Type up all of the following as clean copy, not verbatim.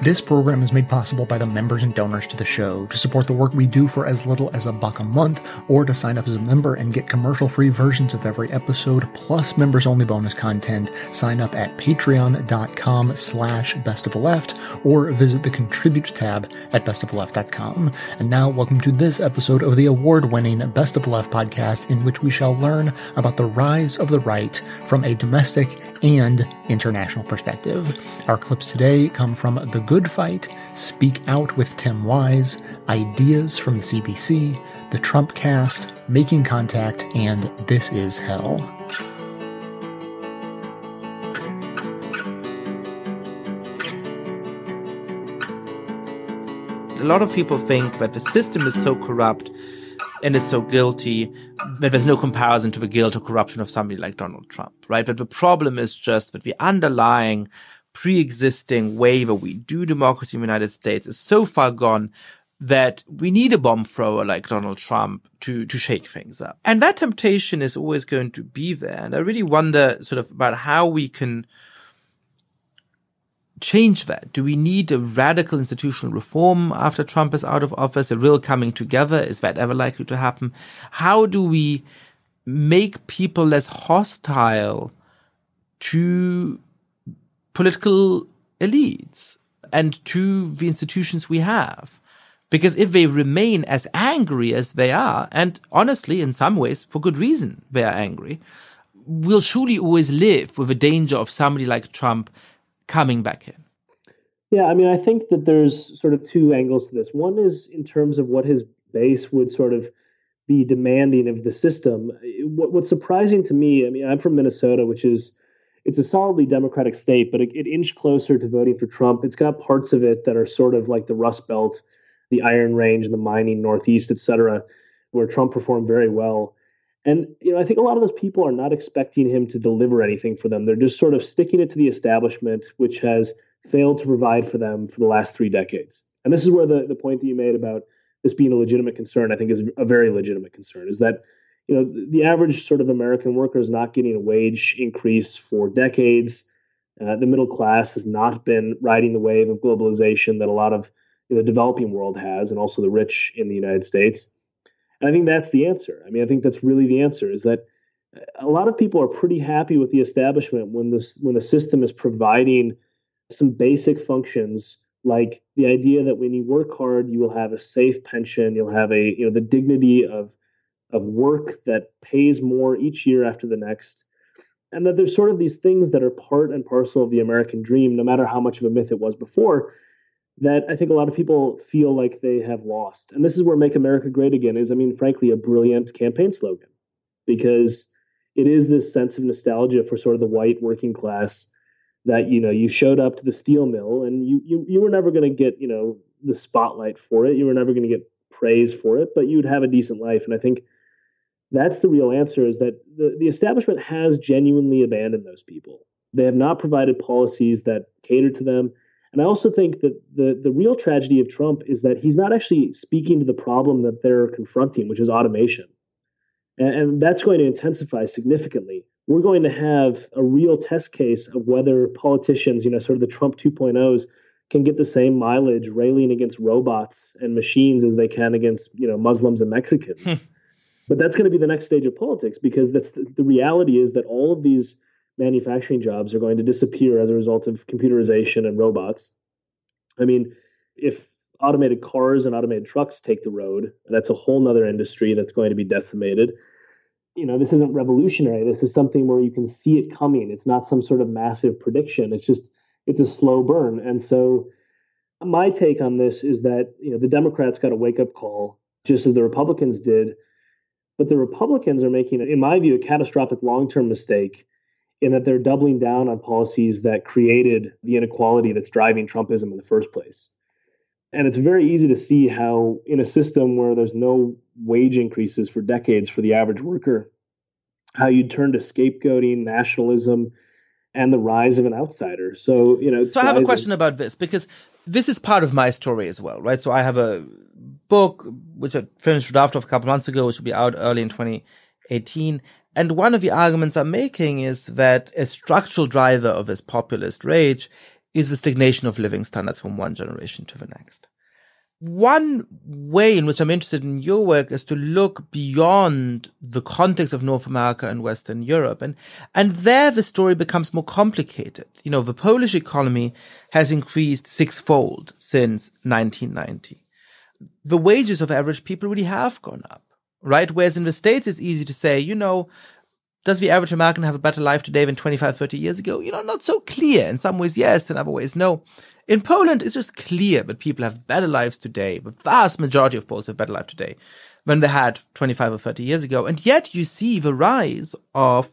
This program is made possible by the members and donors to the show. To support the work we do for as little as $1 a month, or to sign up as a member and get commercial-free versions of every episode, plus members-only bonus content, sign up at patreon.com/bestoftheleft, or visit the Contribute tab at bestoftheleft.com. And now, welcome to this episode of the award-winning Best of the Left podcast, in which we shall learn about the rise of the right from a domestic and international perspective. Our clips today come from The Good Fight, Speak Out with Tim Wise, Ideas from the CBC, The Trump Cast, Making Contact, and This Is Hell. A lot of people think that the system is so corrupt and is so guilty that there's no comparison to the guilt or corruption of somebody like Donald Trump, right? That the problem is just that the underlying pre-existing way that we do democracy in the United States is so far gone that we need a bomb thrower like Donald Trump to shake things up. And that temptation is always going to be there. And I really wonder sort of about how we can change that. Do we need a radical institutional reform after Trump is out of office? A real coming together? Is that ever likely to happen? How do we make people less hostile to political elites and to the institutions we have? Because if they remain as angry as they are, and honestly, in some ways, for good reason, they are angry, we'll surely always live with the danger of somebody like Trump coming back in. Yeah, I mean, I think that there's sort of two angles to this. One is in terms of what his base would sort of be demanding of the system. What's surprising to me, I mean, I'm from Minnesota, which is, it's a solidly Democratic state, but it inched closer to voting for Trump. It's got parts of it that are sort of like the Rust Belt, the Iron Range, and the mining Northeast, et cetera, where Trump performed very well. And, you know, I think a lot of those people are not expecting him to deliver anything for them. They're just sort of sticking it to the establishment, which has failed to provide for them for the last 3 decades. And this is where the point that you made about this being a legitimate concern, I think, is a very legitimate concern, is that, you know, the average sort of American worker is not getting a wage increase for decades. The middle class has not been riding the wave of globalization that a lot of the developing world has, and also the rich in the United States. And I think that's the answer. I mean, I think that's really the answer, is that a lot of people are pretty happy with the establishment when the system is providing some basic functions, like the idea that when you work hard, you will have a safe pension, you'll have a, you know, the dignity of work that pays more each year after the next. And that there's sort of these things that are part and parcel of the American dream, no matter how much of a myth it was before, that I think a lot of people feel like they have lost. And this is where Make America Great Again is, I mean, frankly, a brilliant campaign slogan, because it is this sense of nostalgia for sort of the white working class that, you know, you showed up to the steel mill and you were never going to get, you know, the spotlight for it. You were never going to get praise for it, but you'd have a decent life. And I think that's the real answer, is that the establishment has genuinely abandoned those people. They have not provided policies that cater to them. And I also think that the real tragedy of Trump is that he's not actually speaking to the problem that they're confronting, which is automation. And that's going to intensify significantly. We're going to have a real test case of whether politicians, you know, sort of the Trump 2.0s, can get the same mileage railing against robots and machines as they can against, you know, Muslims and Mexicans. But that's going to be the next stage of politics, because that's the reality is that all of these manufacturing jobs are going to disappear as a result of computerization and robots. I mean, if automated cars and automated trucks take the road, that's a whole nother industry that's going to be decimated. You know, this isn't revolutionary. This is something where you can see it coming. It's not some sort of massive prediction. It's just, it's a slow burn. And so my take on this is that, you know, the Democrats got a wake-up call, just as the Republicans did. But the Republicans are making, in my view, a catastrophic long-term mistake, in that they're doubling down on policies that created the inequality that's driving Trumpism in the first place. And it's very easy to see how, in a system where there's no wage increases for decades for the average worker, how you'd turn to scapegoating, nationalism, and the rise of an outsider. So, you know, so I have a question about this, because this is part of my story as well, right? So I have a book which I finished a draft of a couple months ago, which will be out early in 2018. And one of the arguments I'm making is that a structural driver of this populist rage is the stagnation of living standards from one generation to the next. One way in which I'm interested in your work is to look beyond the context of North America and Western Europe. And there the story becomes more complicated. You know, the Polish economy has increased sixfold since 1990. The wages of average people really have gone up, right? Whereas in the States, it's easy to say, you know, does the average American have a better life today than 25, 30 years ago? You know, not so clear. In some ways, yes. In other ways, no. In Poland, it's just clear that people have better lives today. The vast majority of Poles have better life today than they had 25 or 30 years ago. And yet you see the rise of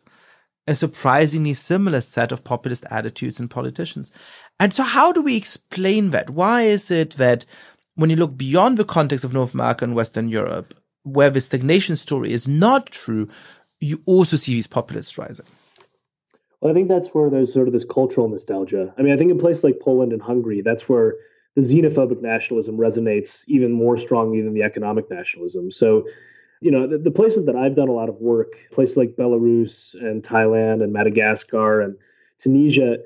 a surprisingly similar set of populist attitudes and politicians. And so how do we explain that? Why is it that when you look beyond the context of North America and Western Europe, where the stagnation story is not true, you also see these populists rising? Well, I think that's where there's sort of this cultural nostalgia. I mean, I think in places like Poland and Hungary, that's where the xenophobic nationalism resonates even more strongly than the economic nationalism. So, you know, the places that I've done a lot of work, places like Belarus and Thailand and Madagascar and Tunisia,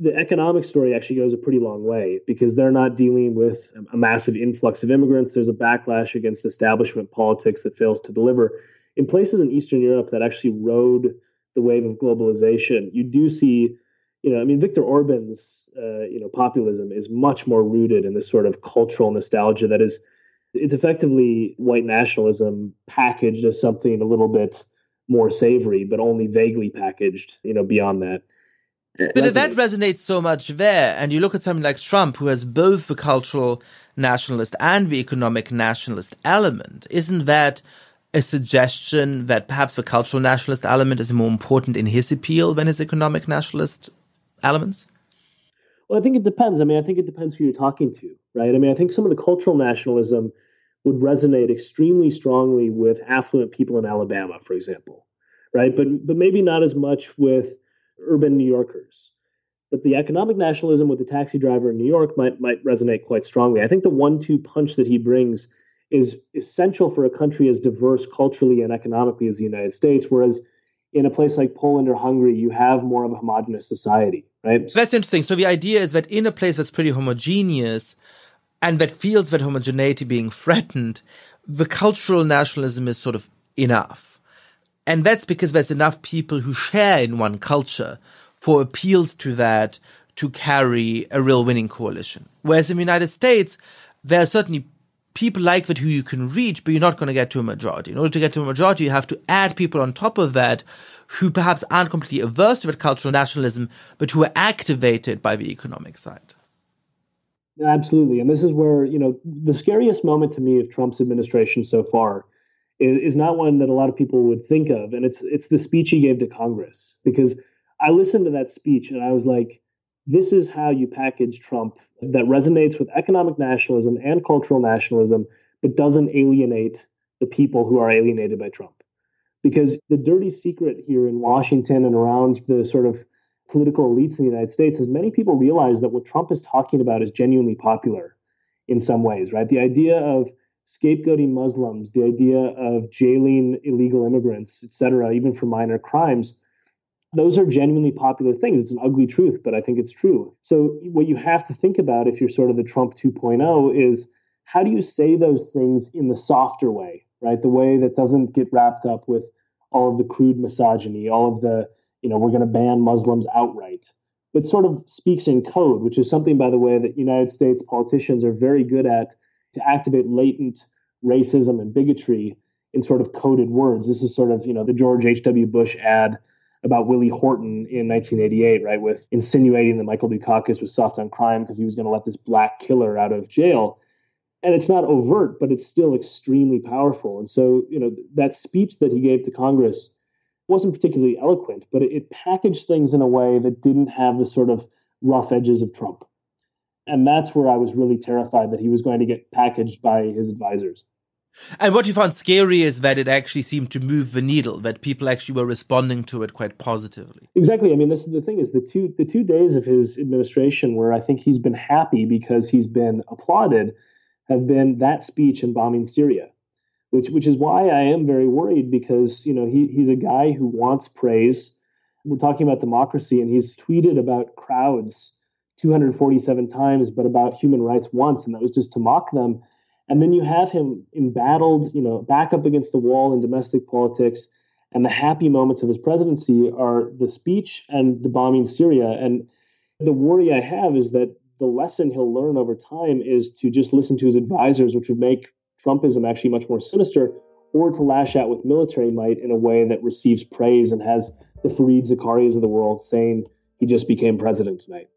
the economic story actually goes a pretty long way because they're not dealing with a massive influx of immigrants. There's a backlash against establishment politics that fails to deliver. In places in Eastern Europe that actually rode the wave of globalization, you do see, you know, I mean, Viktor Orban's, populism is much more rooted in this sort of cultural nostalgia that is, it's effectively white nationalism packaged as something a little bit more savory, but only vaguely packaged, you know, beyond that. But that resonates so much there, and you look at something like Trump, who has both the cultural nationalist and the economic nationalist element, isn't that a suggestion that perhaps the cultural nationalist element is more important in his appeal than his economic nationalist elements? Well, I think it depends. I mean, I think it depends who you're talking to, right? I mean, I think some of the cultural nationalism would resonate extremely strongly with affluent people in Alabama, for example, right? But maybe not as much with urban New Yorkers. But the economic nationalism with the taxi driver in New York might resonate quite strongly. I think the 1-2 punch that he brings is essential for a country as diverse culturally and economically as the United States, whereas in a place like Poland or Hungary, you have more of a homogeneous society, right? That's interesting. So the idea is that in a place that's pretty homogeneous and that feels that homogeneity being threatened, the cultural nationalism is sort of enough. And that's because there's enough people who share in one culture for appeals to that to carry a real winning coalition. Whereas in the United States, there are certainly people like that who you can reach, but you're not going to get to a majority. In order to get to a majority, you have to add people on top of that who perhaps aren't completely averse to that cultural nationalism, but who are activated by the economic side. Absolutely. And this is where, you know, the scariest moment to me of Trump's administration so far is not one that a lot of people would think of. And it's the speech he gave to Congress, because I listened to that speech and I was like, this is how you package Trump that resonates with economic nationalism and cultural nationalism, but doesn't alienate the people who are alienated by Trump. Because the dirty secret here in Washington and around the sort of political elites in the United States is many people realize that what Trump is talking about is genuinely popular in some ways, right? The idea of scapegoating Muslims, the idea of jailing illegal immigrants, et cetera, even for minor crimes, those are genuinely popular things. It's an ugly truth, but I think it's true. So what you have to think about if you're sort of the Trump 2.0 is how do you say those things in the softer way, right? The way that doesn't get wrapped up with all of the crude misogyny, all of the, you know, we're going to ban Muslims outright, but sort of speaks in code, which is something, by the way, that United States politicians are very good at to activate latent racism and bigotry in sort of coded words. This is sort of, you know, the George H.W. Bush ad about Willie Horton in 1988, right, with insinuating that Michael Dukakis was soft on crime because he was going to let this black killer out of jail. And it's not overt, but it's still extremely powerful. And so, you know, that speech that he gave to Congress wasn't particularly eloquent, but it packaged things in a way that didn't have the sort of rough edges of Trump. And that's where I was really terrified that he was going to get packaged by his advisors. And what you found scary is that it actually seemed to move the needle, that people actually were responding to it quite positively. Exactly. I mean, this is the thing, is the two days of his administration where I think he's been happy because he's been applauded have been that speech and bombing Syria, which is why I am very worried, because, you know, he's a guy who wants praise. We're talking about democracy, and he's tweeted about crowds 247 times, but about human rights once, and that was just to mock them. And then you have him embattled, you know, back up against the wall in domestic politics. And the happy moments of his presidency are the speech and the bombing Syria. And the worry I have is that the lesson he'll learn over time is to just listen to his advisors, which would make Trumpism actually much more sinister, or to lash out with military might in a way that receives praise and has the Fareed Zakaria of the world saying he just became president tonight.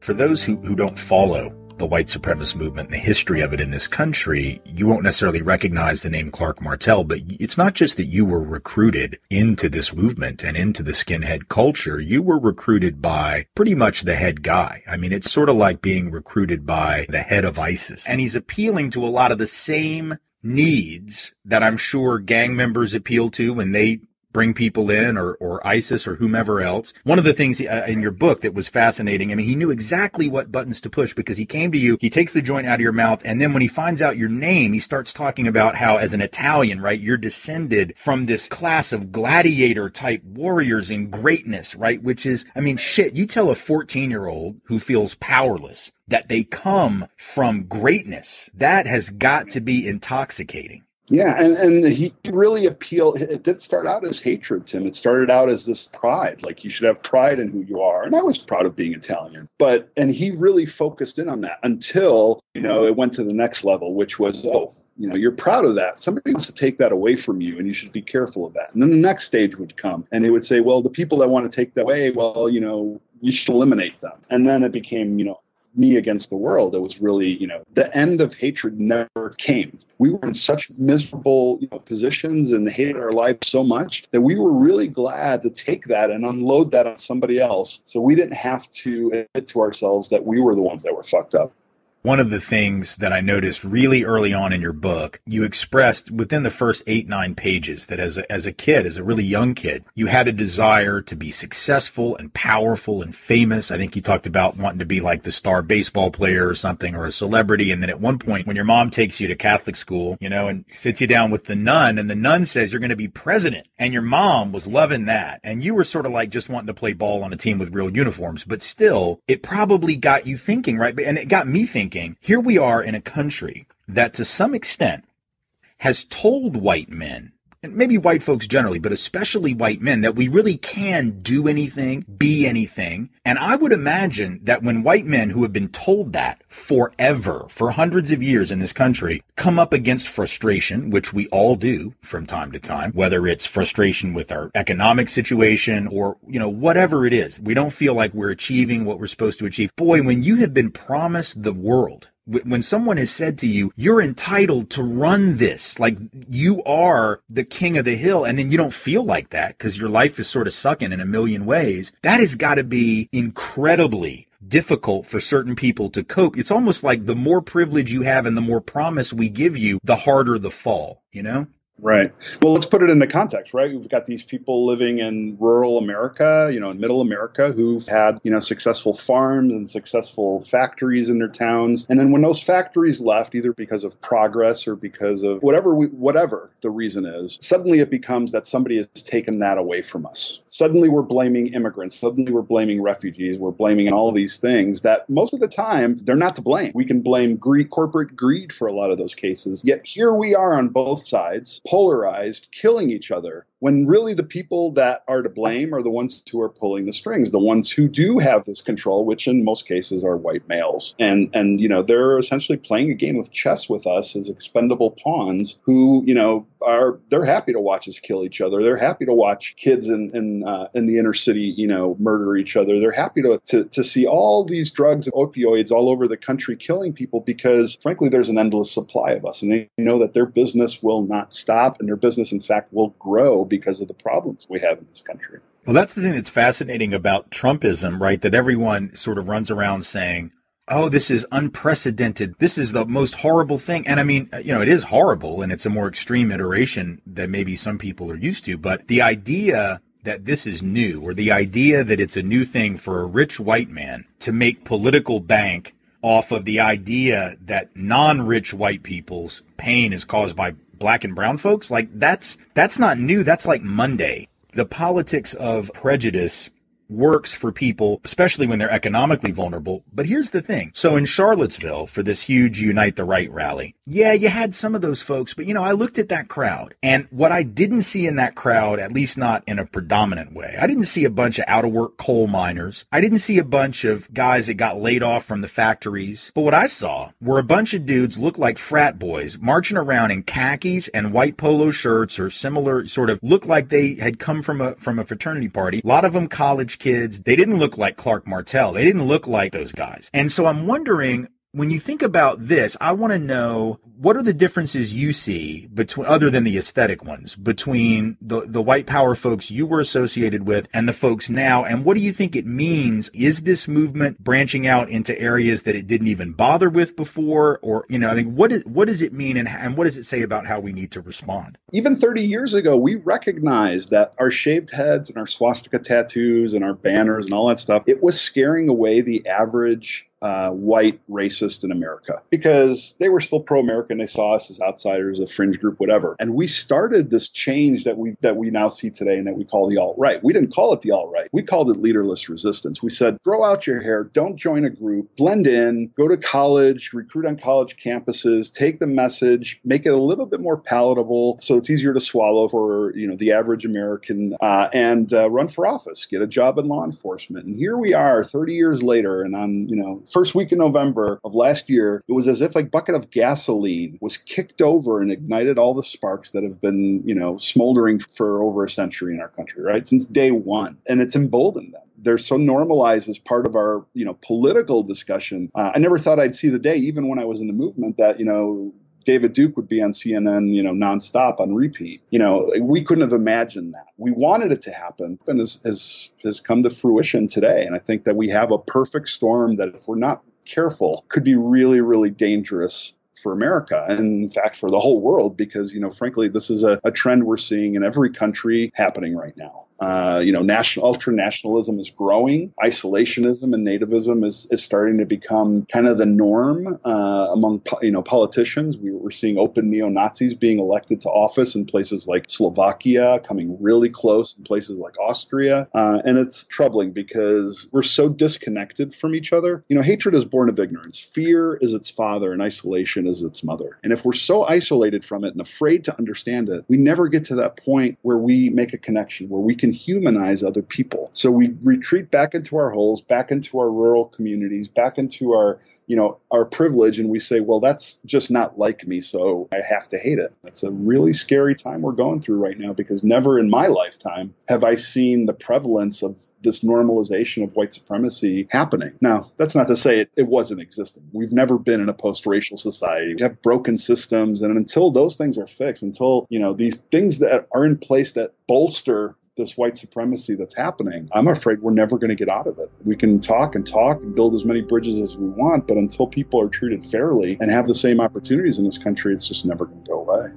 For those who don't follow the white supremacist movement and the history of it in this country, you won't necessarily recognize the name Clark Martell, but it's not just that you were recruited into this movement and into the skinhead culture. You were recruited by pretty much the head guy. I mean, it's sort of like being recruited by the head of ISIS. And he's appealing to a lot of the same needs that I'm sure gang members appeal to when they bring people in, or ISIS or whomever else. One of the things in your book that was fascinating, I mean, he knew exactly what buttons to push because he came to you, he takes the joint out of your mouth, and then when he finds out your name, he starts talking about how, as an Italian, right, you're descended from this class of gladiator-type warriors in greatness, right, which is, I mean, shit, you tell a 14-year-old who feels powerless that they come from greatness. That has got to be intoxicating. Yeah, and he really appealed. It didn't start out as hatred, Tim. It started out as this pride, like you should have pride in who you are. And I was proud of being Italian. And he really focused in on that until, you know, it went to the next level, which was, oh, you know, you're proud of that. Somebody wants to take that away from you, and you should be careful of that. And then the next stage would come, and they would say, well, the people that want to take that away, well, you know, you should eliminate them. And then it became, you know, me against the world. It was really, you know, the end of hatred never came. We were in such miserable, you know, positions and hated our lives so much that we were really glad to take that and unload that on somebody else. So we didn't have to admit to ourselves that we were the ones that were fucked up. One of the things that I noticed really early on in your book, you expressed within the first 8-9 pages that as a kid, as a really young kid, you had a desire to be successful and powerful and famous. I think you talked about wanting to be like the star baseball player or something, or a celebrity. And then at one point when your mom takes you to Catholic school, you know, and sits you down with the nun, and the nun says you're going to be president, and your mom was loving that. And you were sort of like just wanting to play ball on a team with real uniforms, but still it probably got you thinking, right? And it got me thinking. Here we are in a country that to some extent has told white men, and maybe white folks generally, but especially white men, that we really can do anything, be anything. And I would imagine that when white men who have been told that forever, for hundreds of years in this country, come up against frustration, which we all do from time to time, whether it's frustration with our economic situation or, you know, whatever it is, we don't feel like we're achieving what we're supposed to achieve. Boy, when you have been promised the world, when someone has said to you, you're entitled to run this, like you are the king of the hill, and then you don't feel like that because your life is sort of sucking in a million ways, that has got to be incredibly difficult for certain people to cope. It's almost like the more privilege you have and the more promise we give you, the harder the fall, you know? Right. Well, let's put it into context, right? We've got these people living in rural America, you know, in middle America, who've had, you know, successful farms and successful factories in their towns. And then when those factories left, either because of progress or because of whatever the reason is, suddenly it becomes that somebody has taken that away from us. Suddenly we're blaming immigrants. Suddenly we're blaming refugees. We're blaming all these things that most of the time they're not to blame. We can blame corporate greed for a lot of those cases. Yet here we are on both sides, polarized, killing each other, when really the people that are to blame are the ones who are pulling the strings, the ones who do have this control, which in most cases are white males. And you know, they're essentially playing a game of chess with us as expendable pawns who, you know, they're happy to watch us kill each other. They're happy to watch kids in the inner city, you know, murder each other. They're happy to see all these drugs and opioids all over the country killing people because, frankly, there's an endless supply of us. And they know that their business will not stop, and their business, in fact, will grow because of the problems we have in this country. Well, that's the thing that's fascinating about Trumpism, right? That everyone sort of runs around saying, oh, this is unprecedented. This is the most horrible thing. And I mean, you know, it is horrible, and it's a more extreme iteration that maybe some people are used to. But the idea that this is new, or the idea that it's a new thing for a rich white man to make political bank off of the idea that non-rich white people's pain is caused by black and brown folks, like that's not new. That's like Monday. The politics of prejudice works for people, especially when they're economically vulnerable. But here's the thing. So in Charlottesville, for this huge Unite the Right rally, yeah, you had some of those folks, but, you know, I looked at that crowd, and what I didn't see in that crowd, at least not in a predominant way, I didn't see a bunch of out-of-work coal miners. I didn't see a bunch of guys that got laid off from the factories. But what I saw were a bunch of dudes looked like frat boys marching around in khakis and white polo shirts or similar, sort of looked like they had come from a fraternity party. A lot of them college kids. They didn't look like Clark Martell. They didn't look like those guys. And so I'm wondering, when you think about this, I want to know, what are the differences you see between, other than the aesthetic ones, between the white power folks you were associated with and the folks now? And what do you think it means? Is this movement branching out into areas that it didn't even bother with before? Or, you know, I mean, what does it mean, and what does it say about how we need to respond? Even 30 years ago, we recognized that our shaved heads and our swastika tattoos and our banners and all that stuff, it was scaring away the average white racist in America, because they were still pro-American. They saw us as outsiders, a fringe group, whatever. And we started this change that we now see today and that we call the alt-right. We didn't call it the alt-right. We called it leaderless resistance. We said, grow out your hair. Don't join a group. Blend in. Go to college. Recruit on college campuses. Take the message. Make it a little bit more palatable so it's easier to swallow for, you know, the average American, and run for office. Get a job in law enforcement. And here we are 30 years later, and on, you know, first week in November of last year, it was as if a bucket of gasoline was kicked over and ignited all the sparks that have been, you know, smoldering for over a century in our country, right? Since day one. And it's emboldened them. They're so normalized as part of our, you know, political discussion. I never thought I'd see the day, even when I was in the movement, that, you know, David Duke would be on CNN, you know, nonstop on repeat. You know, we couldn't have imagined that. We wanted it to happen, and has come to fruition today. And I think that we have a perfect storm that, if we're not careful, could be really, really dangerous for America, and in fact for the whole world, because, you know, frankly, this is a trend we're seeing in every country happening right now. You know, ultra-nationalism is growing. Isolationism and nativism is starting to become kind of the norm among, you know, politicians. We're seeing open neo-Nazis being elected to office in places like Slovakia, coming really close in places like Austria. And it's troubling because we're so disconnected from each other. You know, hatred is born of ignorance. Fear is its father, and isolation is its mother. And if we're so isolated from it and afraid to understand it, we never get to that point where we make a connection, where we can humanize other people. So we retreat back into our holes, back into our rural communities, back into our, you know, our privilege, and we say, well, that's just not like me, so I have to hate it. That's a really scary time we're going through right now, because never in my lifetime have I seen the prevalence of this normalization of white supremacy happening. Now, that's not to say it wasn't existing. We've never been in a post-racial society. We have broken systems, and until those things are fixed, until, you know, these things that are in place that bolster this white supremacy that's happening, I'm afraid we're never going to get out of it. We can talk and build as many bridges as we want, but until people are treated fairly and have the same opportunities in this country, it's just never going to go away.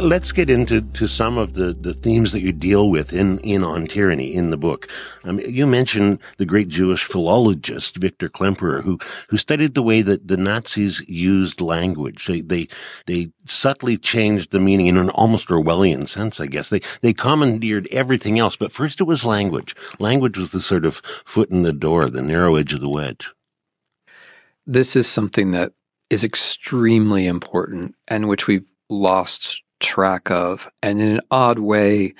Let's get into some of the themes that you deal with in On Tyranny in the book. You mentioned the great Jewish philologist Viktor Klemperer, who studied the way that the Nazis used language. They subtly changed the meaning in an almost Orwellian sense, I guess. They commandeered everything else, but first it was language. Language was the sort of foot in the door, the narrow edge of the wedge. This is something that is extremely important, and which we've lost track of. And in an odd way,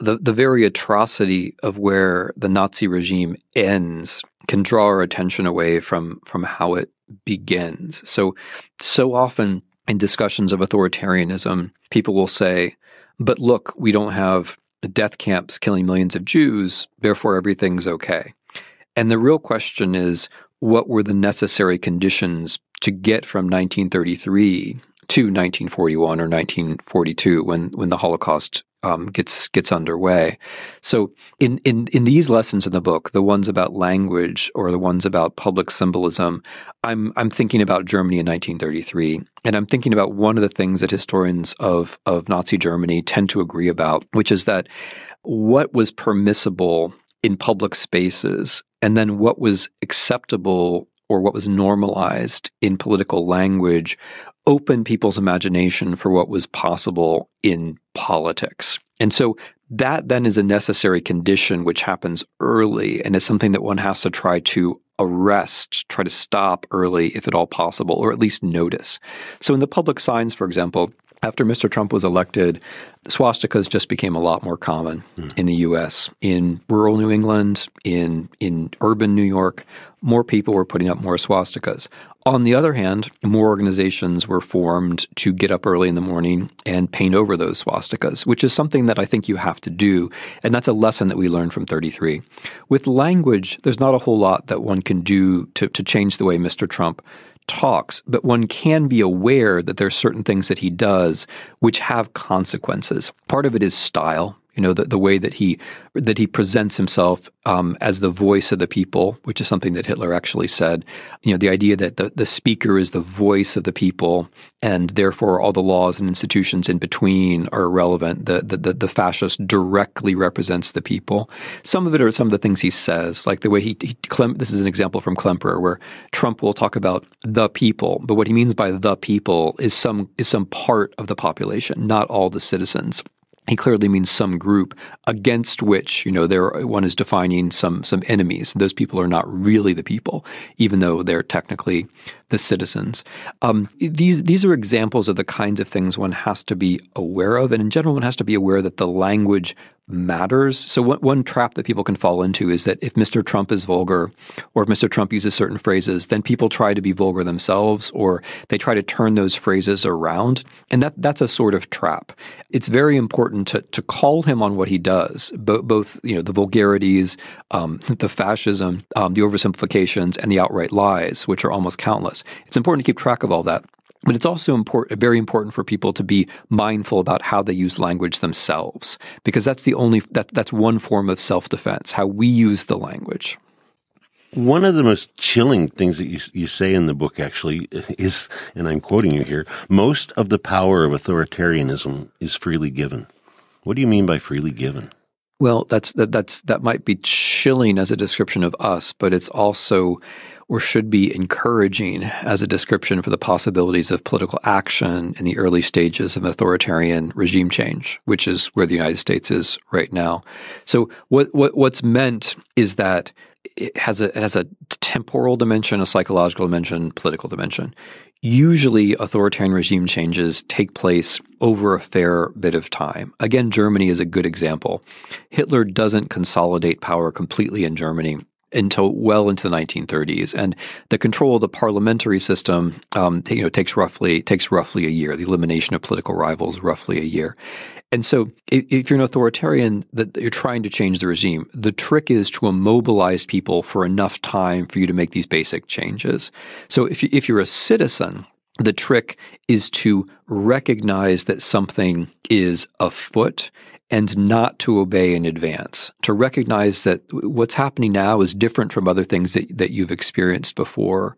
the very atrocity of where the Nazi regime ends can draw our attention away from how it begins. So often in discussions of authoritarianism, people will say, but look, we don't have death camps killing millions of Jews, therefore everything's okay. And the real question is, what were the necessary conditions to get from 1933 to 1941 or 1942, when the Holocaust gets underway. So in these lessons in the book, the ones about language or the ones about public symbolism, I'm thinking about Germany in 1933, and I'm thinking about one of the things that historians of Nazi Germany tend to agree about, which is that what was permissible in public spaces and then what was acceptable or what was normalized in political language open people's imagination for what was possible in politics. And so that then is a necessary condition which happens early, and it's something that one has to try to arrest, try to stop early if at all possible, or at least notice. So in the public signs, for example, after Mr. Trump was elected, swastikas just became a lot more common in the U.S. In rural New England, in urban New York, more people were putting up more swastikas. On the other hand, more organizations were formed to get up early in the morning and paint over those swastikas, which is something that I think you have to do. And that's a lesson that we learned from 33. With language, there's not a whole lot that one can do to change the way Mr. Trump talks, but one can be aware that there are certain things that he does which have consequences. Part of it is style, you know, the way that he presents himself as the voice of the people, which is something that Hitler actually said. You know, the idea that the speaker is the voice of the people, and therefore all the laws and institutions in between are irrelevant. The fascist directly represents the people. Some of it are some of the things he says, like the way this is an example from Klemperer, where Trump will talk about the people, but what he means by the people is some part of the population, not all the citizens. He clearly means some group against which, you know, one is defining some enemies. Those people are not really the people, even though they're technically the citizens. These are examples of the kinds of things one has to be aware of. And in general, one has to be aware that the language matters. So one trap that people can fall into is that if Mr. Trump is vulgar, or if Mr. Trump uses certain phrases, then people try to be vulgar themselves, or they try to turn those phrases around. And that's a sort of trap. It's very important to call him on what he does, both you know, the vulgarities, the fascism, the oversimplifications, and the outright lies, which are almost countless. It's important to keep track of all that. But it's also very important for people to be mindful about how they use language themselves, because that's one form of self-defense, how we use the language. One of the most chilling things that you say in the book actually is, and I'm quoting you here, most of the power of authoritarianism is freely given. What do you mean by freely given? Well, that might be chilling as a description of us, but it's also, or should be, encouraging as a description for the possibilities of political action in the early stages of authoritarian regime change, which is where the United States is right now. So what's meant is that it has a temporal dimension, a psychological dimension, political dimension. Usually authoritarian regime changes take place over a fair bit of time. Again, Germany is a good example. Hitler doesn't consolidate power completely in Germany until well into the 1930s, and the control of the parliamentary system, takes roughly a year. The elimination of political rivals, roughly a year. And so, if you're an authoritarian, that you're trying to change the regime, the trick is to immobilize people for enough time for you to make these basic changes. So, if you're a citizen, the trick is to recognize that something is afoot, and not to obey in advance, to recognize that what's happening now is different from other things that you've experienced before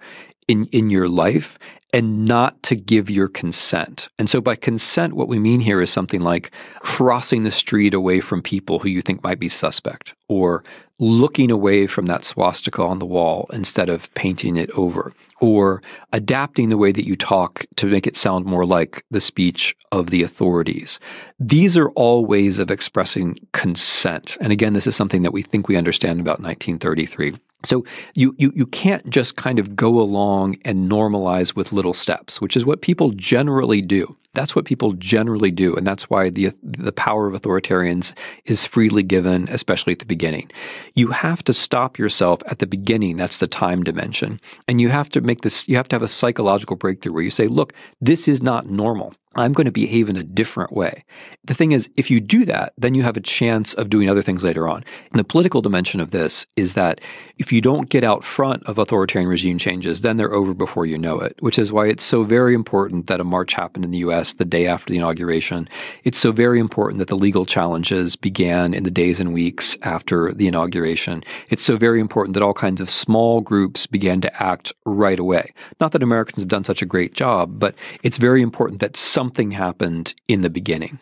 in your life, and not to give your consent. And so by consent, what we mean here is something like crossing the street away from people who you think might be suspect, or looking away from that swastika on the wall instead of painting it over, or adapting the way that you talk to make it sound more like the speech of the authorities. These are all ways of expressing consent. And again, this is something that we think we understand about 1933. So you can't just kind of go along and normalize with little steps, which is what people generally do. That's what people generally do, and that's why the power of authoritarians is freely given, especially at the beginning. You have to stop yourself at the beginning. That's the time dimension, and you have to have a psychological breakthrough where you say, "Look, this is not normal. I'm going to behave in a different way. The thing is, if you do that, then you have a chance of doing other things later on. And the political dimension of this is that if you don't get out front of authoritarian regime changes, then they're over before you know it, which is why it's so very important that a march happened in the U.S. the day after the inauguration. It's so very important that the legal challenges began in the days and weeks after the inauguration. It's so very important that all kinds of small groups began to act right away. Not that Americans have done such a great job, but it's very important that something happened in the beginning.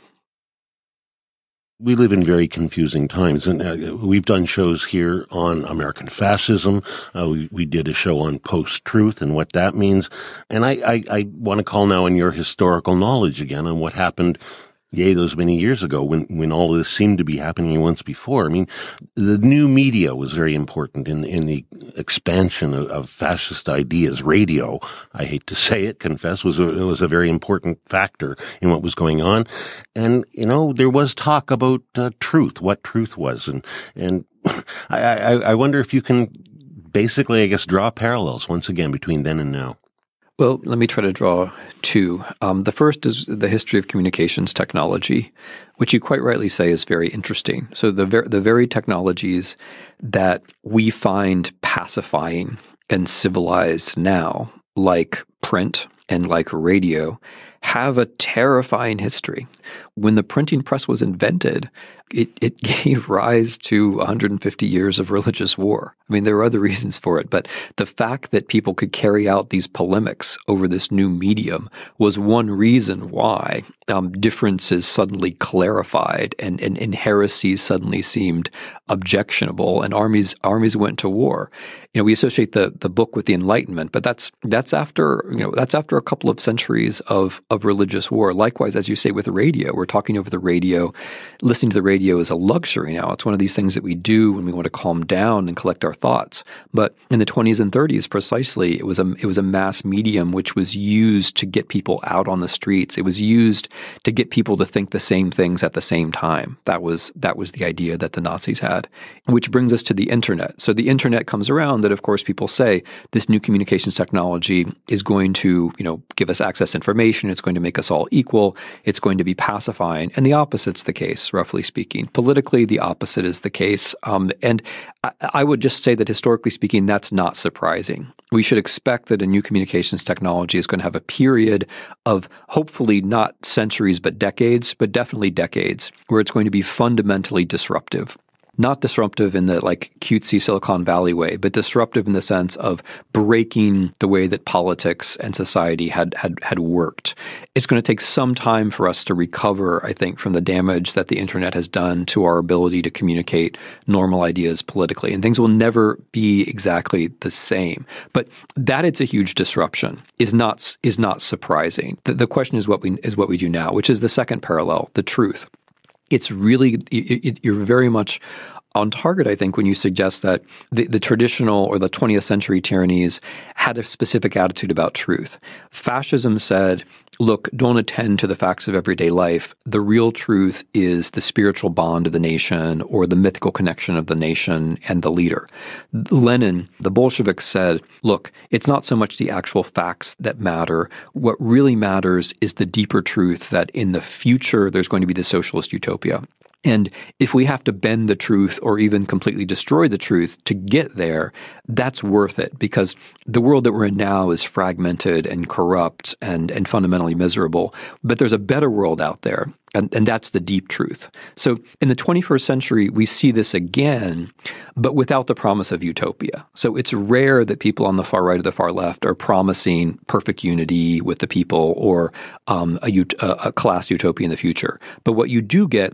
We live in very confusing times, and we've done shows here on American fascism. We did a show on post-truth and what that means. And I want to call now on your historical knowledge again on what happened, yay, those many years ago when all of this seemed to be happening once before. I mean, the new media was very important in the expansion of fascist ideas. Radio, I hate to say it, confess, was a very important factor in what was going on. And, you know, there was talk about truth, what truth was. And I wonder if you can basically, I guess, draw parallels once again between then and now. Well, let me try to draw two. The first is the history of communications technology, which you quite rightly say is very interesting. So the very technologies that we find pacifying and civilized now, like print and like radio, have a terrifying history. When the printing press was invented, it gave rise to 150 years of religious war. I mean, there are other reasons for it, but the fact that people could carry out these polemics over this new medium was one reason why differences suddenly clarified and heresies suddenly seemed objectionable, and armies went to war. You know, we associate the book with the Enlightenment, but that's after a couple of centuries of religious war. Likewise, as you say, with radio, we're talking over the radio. Listening to the radio is a luxury now. It's one of these things that we do when we want to calm down and collect our thoughts. But in the 20s and 30s, precisely, it was a mass medium which was used to get people out on the streets. It was used to get people to think the same things at the same time. That was the idea that the Nazis had, which brings us to the internet. So the internet comes around, that of course people say this new communications technology is going to, you know, give us access to information. It's going to make us all equal. It's going to be pacifying, and the opposite's the case, roughly speaking. Politically, the opposite is the case. And I would just say that historically speaking, that's not surprising. We should expect that a new communications technology is going to have a period of hopefully not centuries, but decades, but definitely decades, where it's going to be fundamentally disruptive. Not disruptive in the like cutesy Silicon Valley way, but disruptive in the sense of breaking the way that politics and society had worked. It's going to take some time for us to recover, I think, from the damage that the internet has done to our ability to communicate normal ideas politically. And things will never be exactly the same. But that it's a huge disruption is not surprising. The question is what we do now, which is the second parallel, the truth. It's really, you're very much on target, I think, when you suggest that the traditional or the 20th century tyrannies had a specific attitude about truth. Fascism said, look, don't attend to the facts of everyday life. The real truth is the spiritual bond of the nation or the mythical connection of the nation and the leader. Lenin, the Bolsheviks said, look, it's not so much the actual facts that matter. What really matters is the deeper truth that in the future there's going to be the socialist utopia. And if we have to bend the truth or even completely destroy the truth to get there, that's worth it, because the world that we're in now is fragmented and corrupt and fundamentally miserable. But there's a better world out there. And that's the deep truth. So in the 21st century, we see this again, but without the promise of utopia. So it's rare that people on the far right or the far left are promising perfect unity with the people or a class utopia in the future. But what you do get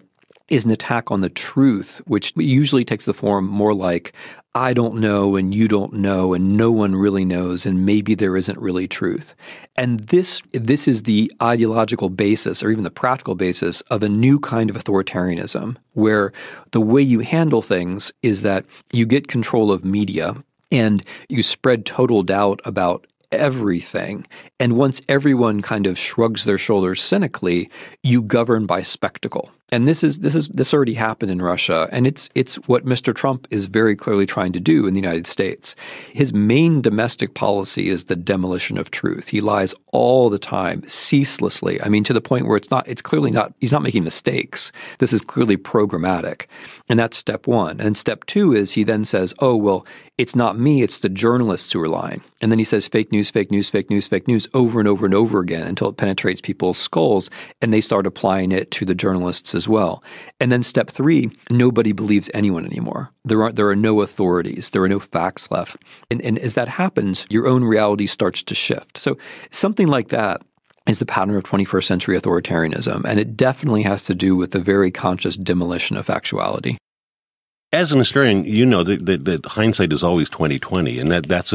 is an attack on the truth, which usually takes the form more like, I don't know, and you don't know, and no one really knows, and maybe there isn't really truth. And this is the ideological basis, or even the practical basis, of a new kind of authoritarianism, where the way you handle things is that you get control of media, and you spread total doubt about everything. And once everyone kind of shrugs their shoulders cynically, you govern by spectacle. And this already happened in Russia, and it's what Mr. Trump is very clearly trying to do in the United States. His main domestic policy is the demolition of truth. He lies all the time, ceaselessly. I mean, to the point where he's not making mistakes. This is clearly programmatic, and that's step one. And step two is he then says, "Oh, well, it's not me, it's the journalists who are lying." And then he says fake news, fake news, fake news, fake news over and over and over again until it penetrates people's skulls and they start applying it to the journalists as well. And then step three, nobody believes anyone anymore. There are no authorities. There are no facts left. And as that happens, your own reality starts to shift. So something like that is the pattern of 21st century authoritarianism. And it definitely has to do with the very conscious demolition of factuality. As an Australian, you know that hindsight is always 20/20, and that's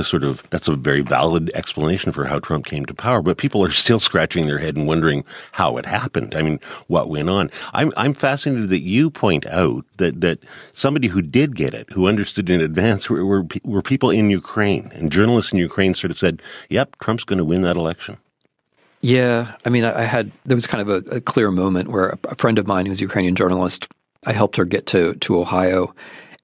a very valid explanation for how Trump came to power. But people are still scratching their head and wondering how it happened. I mean, what went on? I'm fascinated that you point out that somebody who did get it, who understood in advance, were people in Ukraine, and journalists in Ukraine sort of said, "Yep, Trump's going to win that election." Yeah, I mean, there was kind of a clear moment where a friend of mine who's a Ukrainian journalist, I helped her get to Ohio,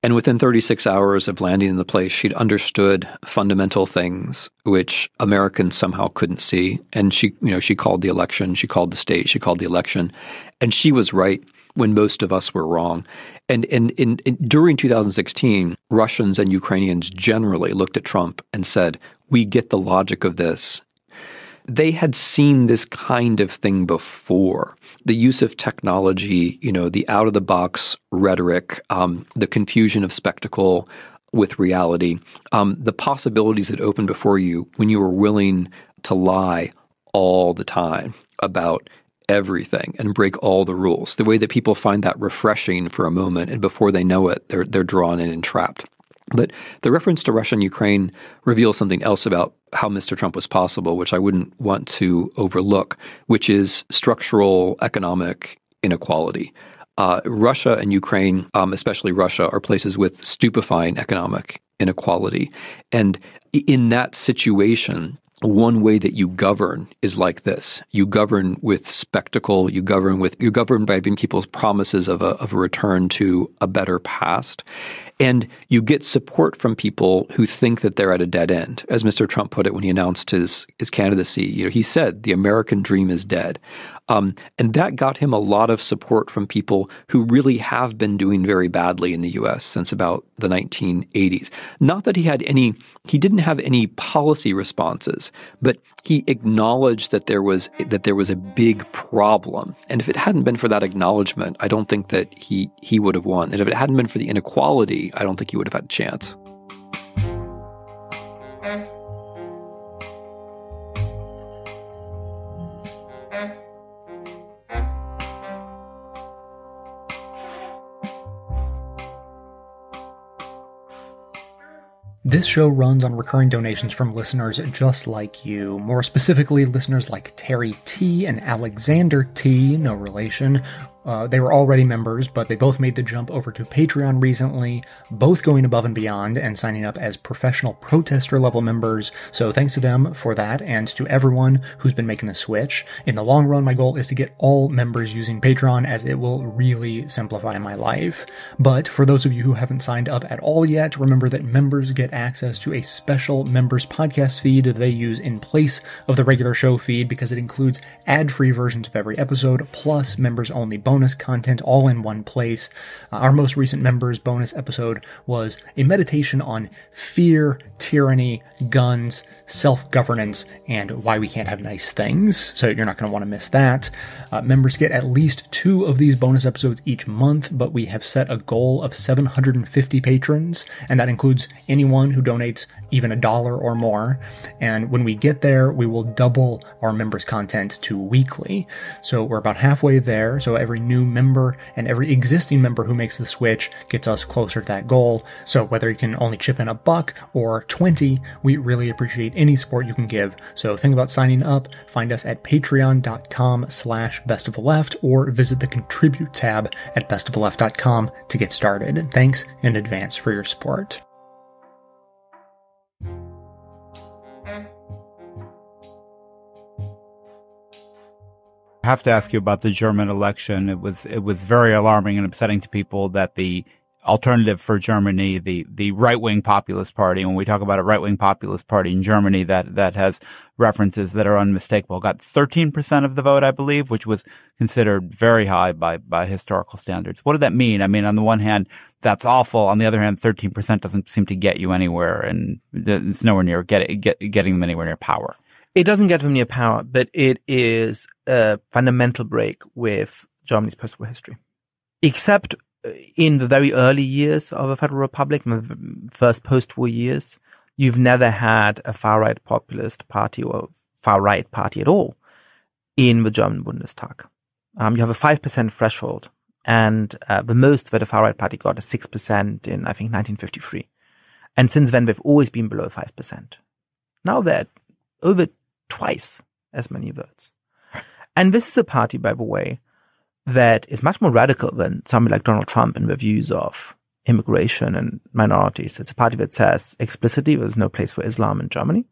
and within 36 hours of landing in the place, she'd understood fundamental things which Americans somehow couldn't see. And she called the election, she called the state, she called the election, and she was right when most of us were wrong. And during 2016, Russians and Ukrainians generally looked at Trump and said, "We get the logic of this." They had seen this kind of thing before. The use of technology, the out-of-the-box rhetoric, the confusion of spectacle with reality, the possibilities that open before you when you were willing to lie all the time about everything and break all the rules. The way that people find that refreshing for a moment, and before they know it, they're drawn in and trapped. But the reference to Russia and Ukraine reveals something else about how Mr. Trump was possible, which I wouldn't want to overlook, which is structural economic inequality. Russia and Ukraine, especially Russia, are places with stupefying economic inequality. And in that situation, one way that you govern is like this. You govern with spectacle, you govern by giving people promises of a return to a better past. And you get support from people who think that they're at a dead end. As Mr. Trump put it when he announced his candidacy, he said, "The American dream is dead." And that got him a lot of support from people who really have been doing very badly in the U.S. since about the 1980s. Not that he didn't have any policy responses, but he acknowledged that there was a big problem. And if it hadn't been for that acknowledgement, I don't think that he would have won. And if it hadn't been for the inequality, I don't think he would have had a chance. This show runs on recurring donations from listeners just like you, more specifically listeners like Terry T. and Alexander T., no relation. They were already members, but they both made the jump over to Patreon recently, both going above and beyond and signing up as professional protester-level members, so thanks to them for that and to everyone who's been making the switch. In the long run, my goal is to get all members using Patreon, as it will really simplify my life. But for those of you who haven't signed up at all yet, remember that members get access to a special members podcast feed that they use in place of the regular show feed, because it includes ad-free versions of every episode, plus members-only bonus content all in one place. Our most recent members bonus episode was a meditation on fear, tyranny, guns, self-governance, and why we can't have nice things. So you're not going to want to miss that. Members get at least 2 of these bonus episodes each month, but we have set a goal of 750 patrons, and that includes anyone who donates even $1 or more. And when we get there, we will double our members content to weekly. So we're about halfway there. So every new member and every existing member who makes the switch gets us closer to that goal. So whether you can only chip in $1 or 20, we really appreciate any support you can give. So think about signing up. Find us at patreon.com/bestoftheleft or visit the contribute tab at bestoftheleft.com to get started. Thanks in advance for your support. I have to ask you about the German election. It was very alarming and upsetting to people that the alternative for Germany, the right-wing populist party, when we talk about a right-wing populist party in Germany that has references that are unmistakable, got 13% of the vote, I believe, which was considered very high by historical standards. What did that mean? I mean, on the one hand, that's awful. On the other hand, 13% doesn't seem to get you anywhere, and it's nowhere near getting them anywhere near power. It doesn't get them near power, but it is a fundamental break with Germany's post-war history. Except in the very early years of a federal republic, in the first post-war years, you've never had a far-right populist party or far-right party at all in the German Bundestag. You have a 5% threshold, and the most that a far-right party got is 6% in, I think, 1953. And since then, they've always been below 5%. Now they're over twice as many votes. And this is a party, by the way, that is much more radical than somebody like Donald Trump in the views of immigration and minorities. It's a party that says explicitly there's no place for Islam in Germany.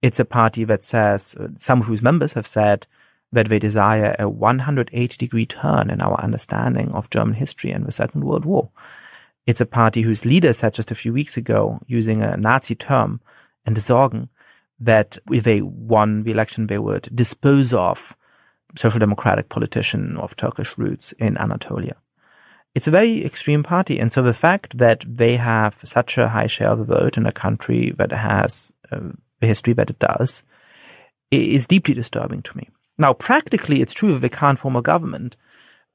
It's a party that says, some of whose members have said, that they desire a 180-degree turn in our understanding of German history and the Second World War. It's a party whose leader said just a few weeks ago, using a Nazi term, and Sorgen, that if they won the election, they would dispose of social democratic politician of Turkish roots in Anatolia. It's a very extreme party. And so the fact that they have such a high share of the vote in a country that has the history that it does is deeply disturbing to me. Now, practically, it's true that they can't form a government,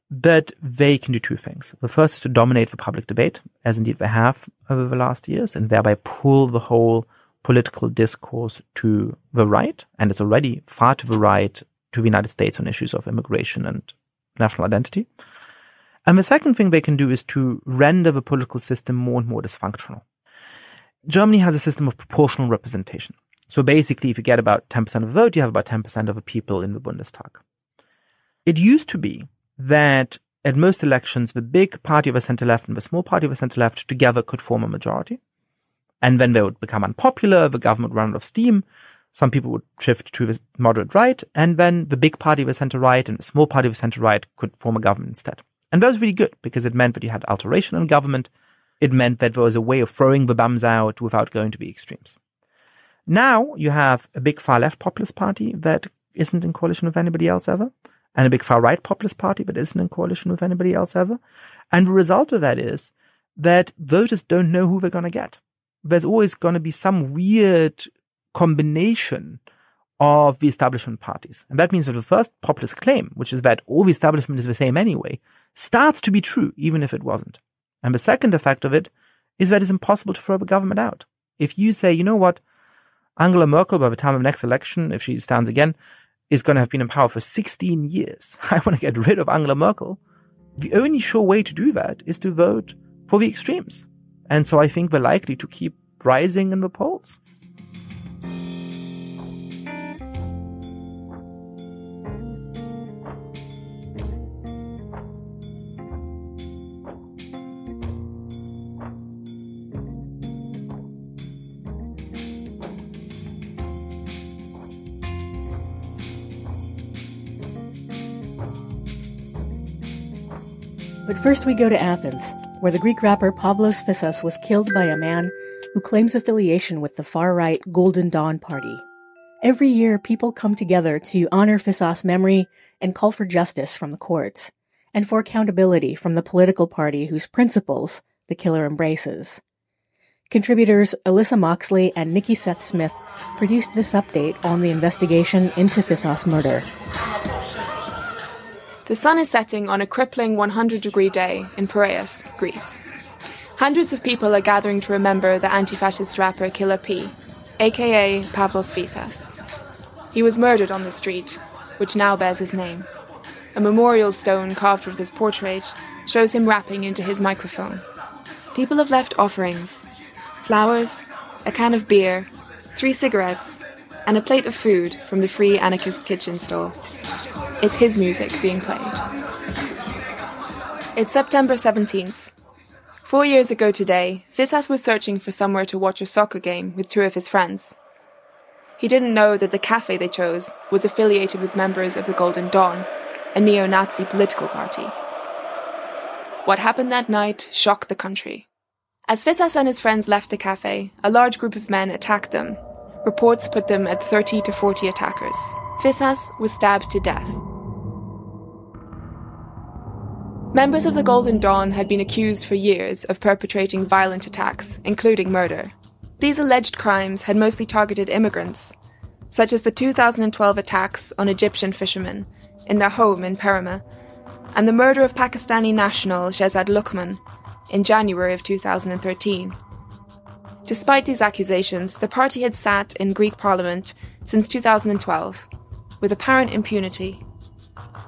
but they can do two things. The first is to dominate the public debate, as indeed they have over the last years, and thereby pull the whole political discourse to the right, and it's already far to the right to the United States on issues of immigration and national identity. And the second thing they can do is to render the political system more and more dysfunctional. Germany has a system of proportional representation. So basically, if you get about 10% of the vote, you have about 10% of the people in the Bundestag. It used to be that at most elections, the big party of the center-left and the small party of the center-left together could form a majority. And then they would become unpopular, the government ran out of steam, some people would shift to the moderate right, and then the big party of the center-right and the small party of the center-right could form a government instead. And that was really good, because it meant that you had alteration in government, it meant that there was a way of throwing the bums out without going to the extremes. Now you have a big far-left populist party that isn't in coalition with anybody else ever, and a big far-right populist party that isn't in coalition with anybody else ever. And the result of that is that voters don't know who they're going to get. There's always going to be some weird combination of the establishment parties. And that means that the first populist claim, which is that all the establishment is the same anyway, starts to be true, even if it wasn't. And the second effect of it is that it's impossible to throw the government out. If you say, you know what, Angela Merkel, by the time of next election, if she stands again, is going to have been in power for 16 years. I want to get rid of Angela Merkel. The only sure way to do that is to vote for the extremes. And so I think they're likely to keep rising in the polls. But first we go to Athens, where the Greek rapper Pavlos Fissas was killed by a man who claims affiliation with the far-right Golden Dawn party. Every year, people come together to honor Fissas' memory and call for justice from the courts, and for accountability from the political party whose principles the killer embraces. Contributors Alyssa Moxley and Nikki Seth Smith produced this update on the investigation into Fissas' murder. The sun is setting on a crippling 100-degree day in Piraeus, Greece. Hundreds of people are gathering to remember the anti-fascist rapper Killer P, a.k.a. Pavlos Fissas. He was murdered on the street, which now bears his name. A memorial stone carved with his portrait shows him rapping into his microphone. People have left offerings, flowers, a can of beer, 3 cigarettes, and a plate of food from the free anarchist kitchen stall. It's his music being played. It's September 17th. 4 years ago today, Fissas was searching for somewhere to watch a soccer game with two of his friends. He didn't know that the cafe they chose was affiliated with members of the Golden Dawn, a neo-Nazi political party. What happened that night shocked the country. As Fissas and his friends left the cafe, a large group of men attacked them. Reports put them at 30 to 40 attackers. Fissas was stabbed to death. Members of the Golden Dawn had been accused for years of perpetrating violent attacks, including murder. These alleged crimes had mostly targeted immigrants, such as the 2012 attacks on Egyptian fishermen in their home in Perama, and the murder of Pakistani national Shehzad Luqman in January of 2013. Despite these accusations, the party had sat in Greek parliament since 2012, with apparent impunity.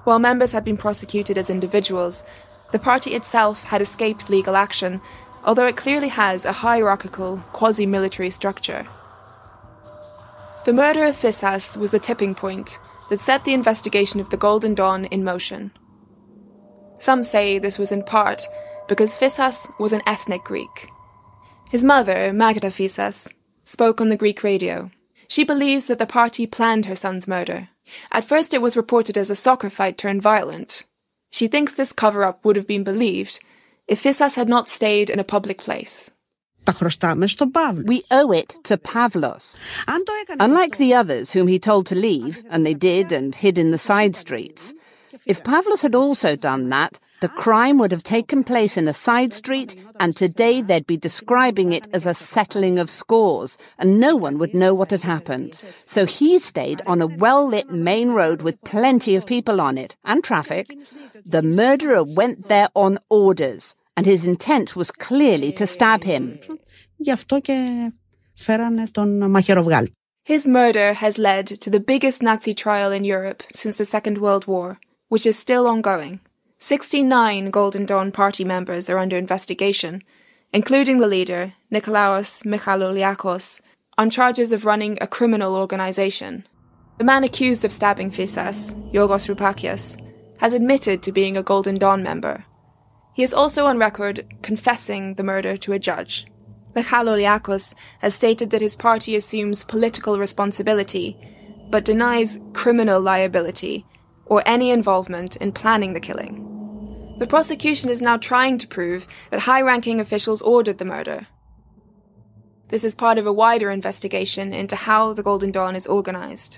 While members had been prosecuted as individuals, the party itself had escaped legal action, although it clearly has a hierarchical, quasi-military structure. The murder of Fissas was the tipping point that set the investigation of the Golden Dawn in motion. Some say this was in part because Fissas was an ethnic Greek. His mother, Magda Fissas, spoke on the Greek radio. She believes that the party planned her son's murder. At first it was reported as a soccer fight turned violent. She thinks this cover-up would have been believed if Fissas had not stayed in a public place. We owe it to Pavlos. Unlike the others whom he told to leave, and they did and hid in the side streets, if Pavlos had also done that, the crime would have taken place in a side street, and today they'd be describing it as a settling of scores, and no one would know what had happened. So he stayed on a well-lit main road with plenty of people on it, and traffic. The murderer went there on orders, and his intent was clearly to stab him. His murder has led to the biggest Nazi trial in Europe since the Second World War, which is still ongoing. 69 Golden Dawn party members are under investigation, including the leader, Nikolaos Michaloliakos, on charges of running a criminal organization. The man accused of stabbing Fissas, Yorgos Roupakias, has admitted to being a Golden Dawn member. He is also on record confessing the murder to a judge. Michaloliakos has stated that his party assumes political responsibility, but denies criminal liability or any involvement in planning the killing. The prosecution is now trying to prove that high-ranking officials ordered the murder. This is part of a wider investigation into how the Golden Dawn is organized.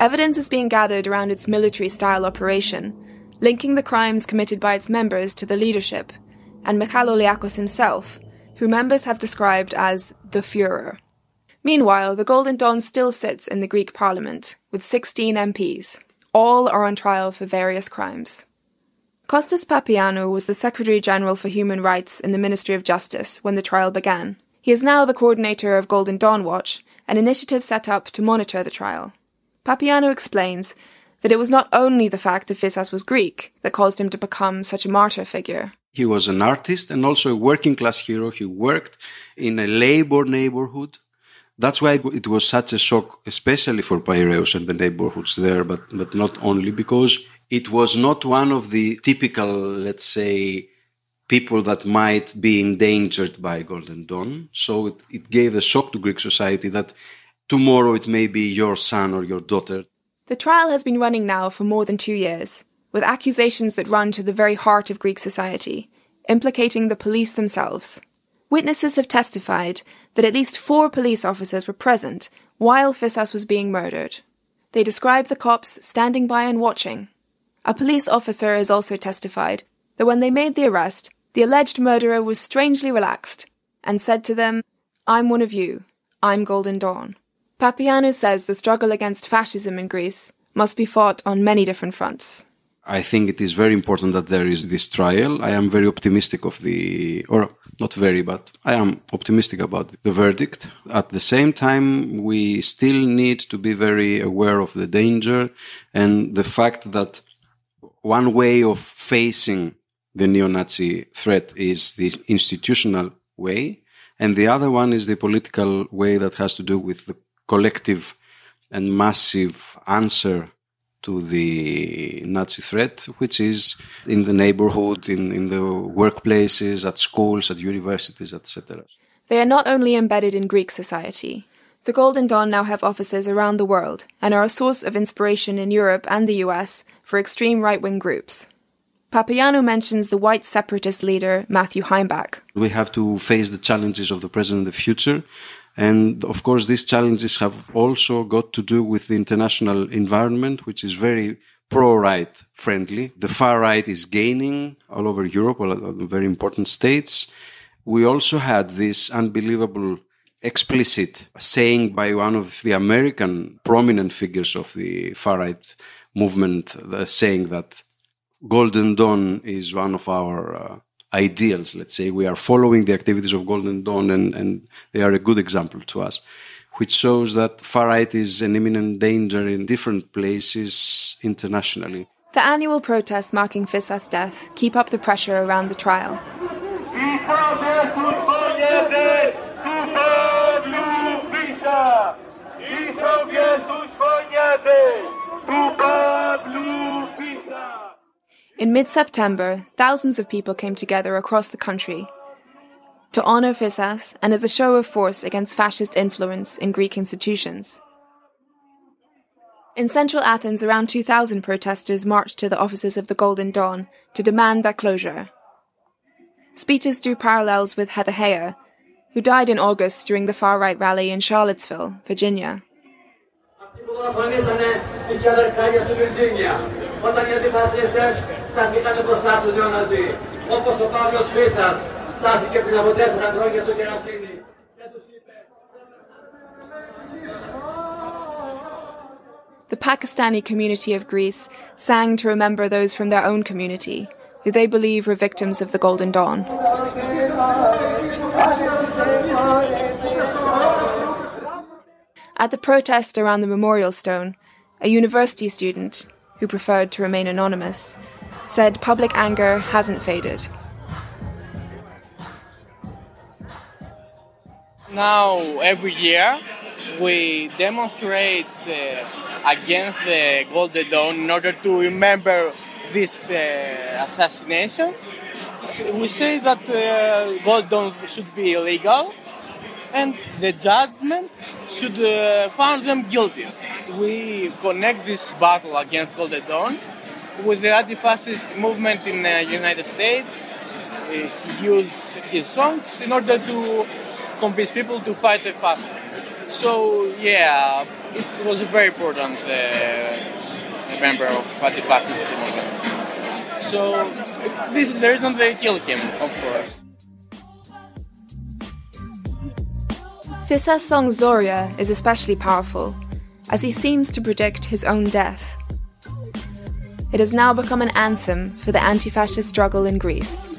Evidence is being gathered around its military-style operation, linking the crimes committed by its members to the leadership, and Michaloliakos himself, who members have described as the Führer. Meanwhile, the Golden Dawn still sits in the Greek parliament, with 16 MPs. All are on trial for various crimes. Kostas Papaioannou was the Secretary-General for Human Rights in the Ministry of Justice when the trial began. He is now the coordinator of Golden Dawn Watch, an initiative set up to monitor the trial. Papaioannou explains that it was not only the fact that Fissas was Greek that caused him to become such a martyr figure. He was an artist and also a working-class hero. He worked in a labor neighborhood. That's why it was such a shock, especially for Piraeus and the neighborhoods there, but not only, because it was not one of the typical, let's say, people that might be endangered by Golden Dawn. So it gave a shock to Greek society that tomorrow it may be your son or your daughter. The trial has been running now for more than 2 years, with accusations that run to the very heart of Greek society, implicating the police themselves. Witnesses have testified that at least 4 police officers were present while Fissas was being murdered. They describe the cops standing by and watching. A police officer has also testified that when they made the arrest, the alleged murderer was strangely relaxed and said to them, "I'm one of you. I'm Golden Dawn." Papaioannou says the struggle against fascism in Greece must be fought on many different fronts. I think it is very important that there is this trial. I am very optimistic I am optimistic about the verdict. At the same time, we still need to be very aware of the danger and the fact that one way of facing the neo-Nazi threat is the institutional way, and the other one is the political way that has to do with the collective and massive answer to the Nazi threat, which is in the neighborhood, in the workplaces, at schools, at universities, etc. They are not only embedded in Greek society. The Golden Dawn now have offices around the world and are a source of inspiration in Europe and the US for extreme right-wing groups. Papagiannou mentions the white separatist leader Matthew Heimbach. We have to face the challenges of the present and the future. And of course, these challenges have also got to do with the international environment, which is very pro-right friendly. The far right is gaining all over Europe, all of the very important states. We also had this unbelievable explicit saying by one of the American prominent figures of the far right movement, saying that Golden Dawn is one of our ideals, let's say. We are following the activities of Golden Dawn and they are a good example to us, which shows that far-right is an imminent danger in different places internationally. The annual protests marking Fissas' death keep up the pressure around the trial. In mid-September, thousands of people came together across the country to honor Fissas and as a show of force against fascist influence in Greek institutions. In central Athens, around 2,000 protesters marched to the offices of the Golden Dawn to demand their closure. Speeches drew parallels with Heather Heyer, who died in August during the far-right rally in Charlottesville, Virginia. The Pakistani community of Greece sang to remember those from their own community, who they believe were victims of the Golden Dawn. At the protest around the memorial stone, a university student, who preferred to remain anonymous, said public anger hasn't faded. Now, every year, we demonstrate against the Golden Dawn in order to remember this assassination. We say that Golden Dawn should be illegal and the judgment should find them guilty. We connect this battle against Golden Dawn with the anti-fascist movement in the United States. He used his songs in order to convince people to fight the fascism. So, yeah, it was a very important member of anti-fascist movement. So, this is the reason they killed him, of course. Fissas' song Zoria is especially powerful, as he seems to predict his own death. It has now become an anthem for the anti-fascist struggle in Greece.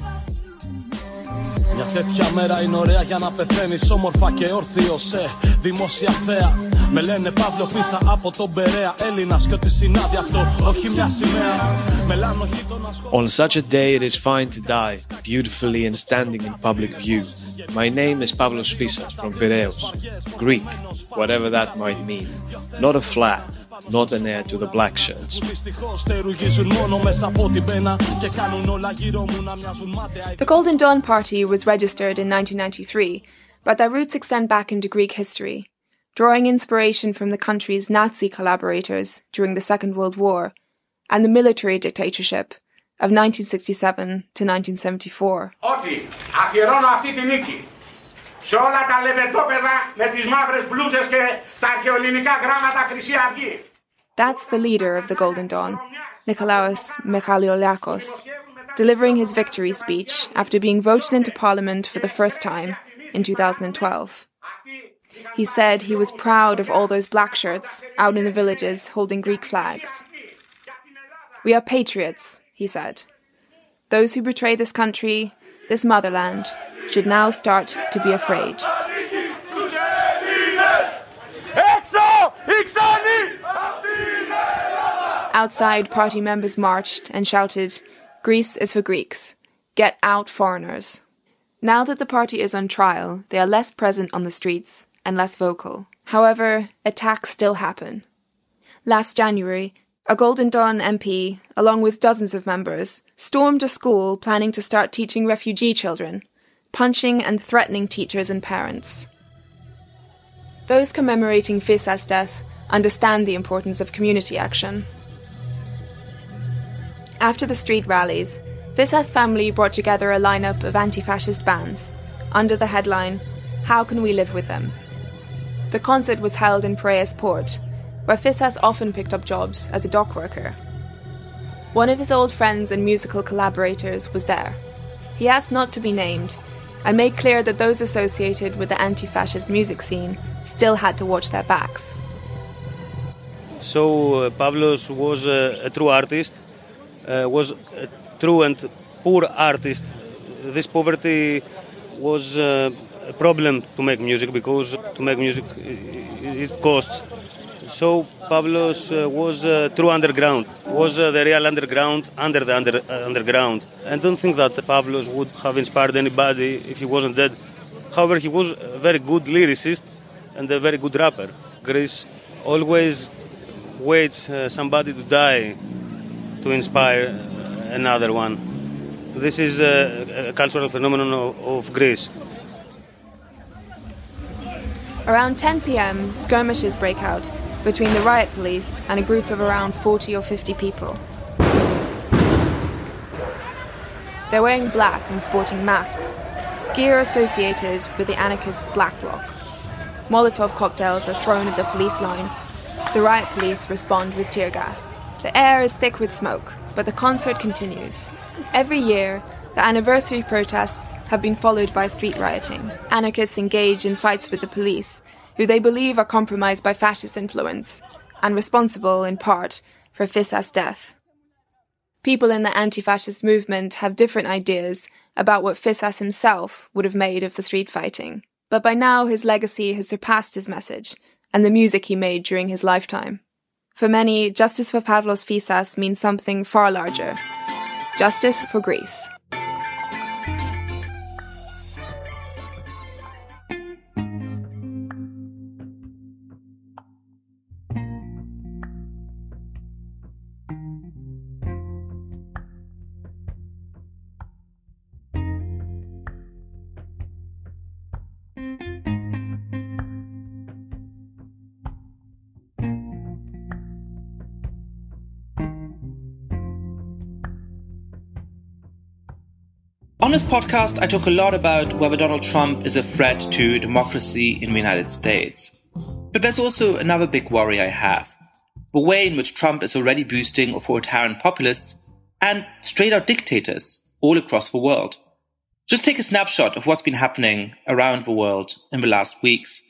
Με λένε Παύλο Φίσσα από τον Περέα, Έλληνας και ό,τι συνάδει αυτό, όχι μια σημαία. Μελάνο γείτονας. On such a day it is fine to die, beautifully and standing in public view. My name is Pavlos Fissas from Piraeus, Greek, whatever that might mean. Not a flat, not an heir to the black shirts. The Golden Dawn Party was registered in 1993, but their roots extend back into Greek history, drawing inspiration from the country's Nazi collaborators during the Second World War and the military dictatorship of 1967 to 1974. Ότι αφιερώνω αυτή τη νίκη σε όλα τα λεβερτόπεδα με τις μαύρες μπλούζες και τα αρχαιοελληνικά γράμματα Χρυσή Αυγή. That's the leader of the Golden Dawn, Nikolaos Michaloliakos, delivering his victory speech after being voted into parliament for the first time in 2012. He said he was proud of all those black shirts out in the villages holding Greek flags. We are patriots, he said. Those who betray this country, this motherland, should now start to be afraid. Outside, party members marched and shouted, "Greece is for Greeks. Get out, foreigners." Now that the party is on trial, they are less present on the streets and less vocal. However, attacks still happen. Last January, a Golden Dawn MP, along with dozens of members, stormed a school planning to start teaching refugee children, punching and threatening teachers and parents. Those commemorating Fissas' death understand the importance of community action. After the street rallies, Fissas' family brought together a lineup of anti-fascist bands under the headline, How Can We Live With Them? The concert was held in Piraeus port, where Fissas often picked up jobs as a dock worker. One of his old friends and musical collaborators was there. He asked not to be named and made clear that those associated with the anti-fascist music scene still had to watch their backs. So Pavlos was a true artist, was a true and poor artist. This poverty was a problem to make music, because to make music it costs. So Pavlos was true underground, was the real underground under the underground. I don't think that Pavlos would have inspired anybody if he wasn't dead. However, he was a very good lyricist and a very good rapper. Greece always waits somebody to die to inspire another one. This is a cultural phenomenon of Greece. Around 10 p.m., skirmishes break out between the riot police and a group of around 40 or 50 people. They're wearing black and sporting masks, gear associated with the anarchist Black Bloc. Molotov cocktails are thrown at the police line. The riot police respond with tear gas. The air is thick with smoke, but the concert continues. Every year, the anniversary protests have been followed by street rioting. Anarchists engage in fights with the police, who they believe are compromised by fascist influence and responsible, in part, for Fissas' death. People in the anti-fascist movement have different ideas about what Fissas himself would have made of the street fighting. But by now, his legacy has surpassed his message and the music he made during his lifetime. For many, justice for Pavlos Fissas means something far larger. Justice for Greece. On this podcast, I talk a lot about whether Donald Trump is a threat to democracy in the United States. But there's also another big worry I have. The way in which Trump is already boosting authoritarian populists and straight-out dictators all across the world. Just take a snapshot of what's been happening around the world in the last weeks.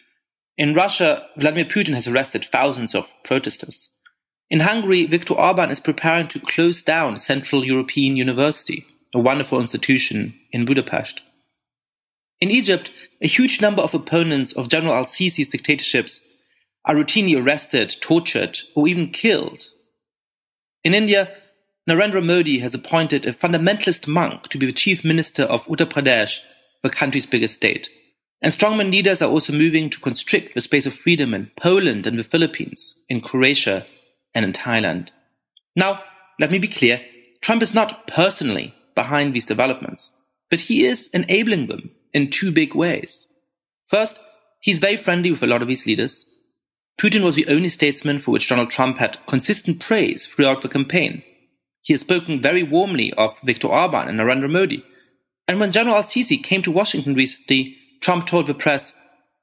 In Russia, Vladimir Putin has arrested thousands of protesters. In Hungary, Viktor Orban is preparing to close down Central European University, a wonderful institution in Budapest. In Egypt, a huge number of opponents of General al-Sisi's dictatorships are routinely arrested, tortured, or even killed. In India, Narendra Modi has appointed a fundamentalist monk to be the chief minister of Uttar Pradesh, the country's biggest state. And strongman leaders are also moving to constrict the space of freedom in Poland and the Philippines, in Croatia and in Thailand. Now, let me be clear, Trump is not personally behind these developments, but he is enabling them in two big ways. First, he's very friendly with a lot of these leaders. Putin was the only statesman for which Donald Trump had consistent praise throughout the campaign. He has spoken very warmly of Viktor Orban and Narendra Modi. And when General al-Sisi came to Washington recently, Trump told the press,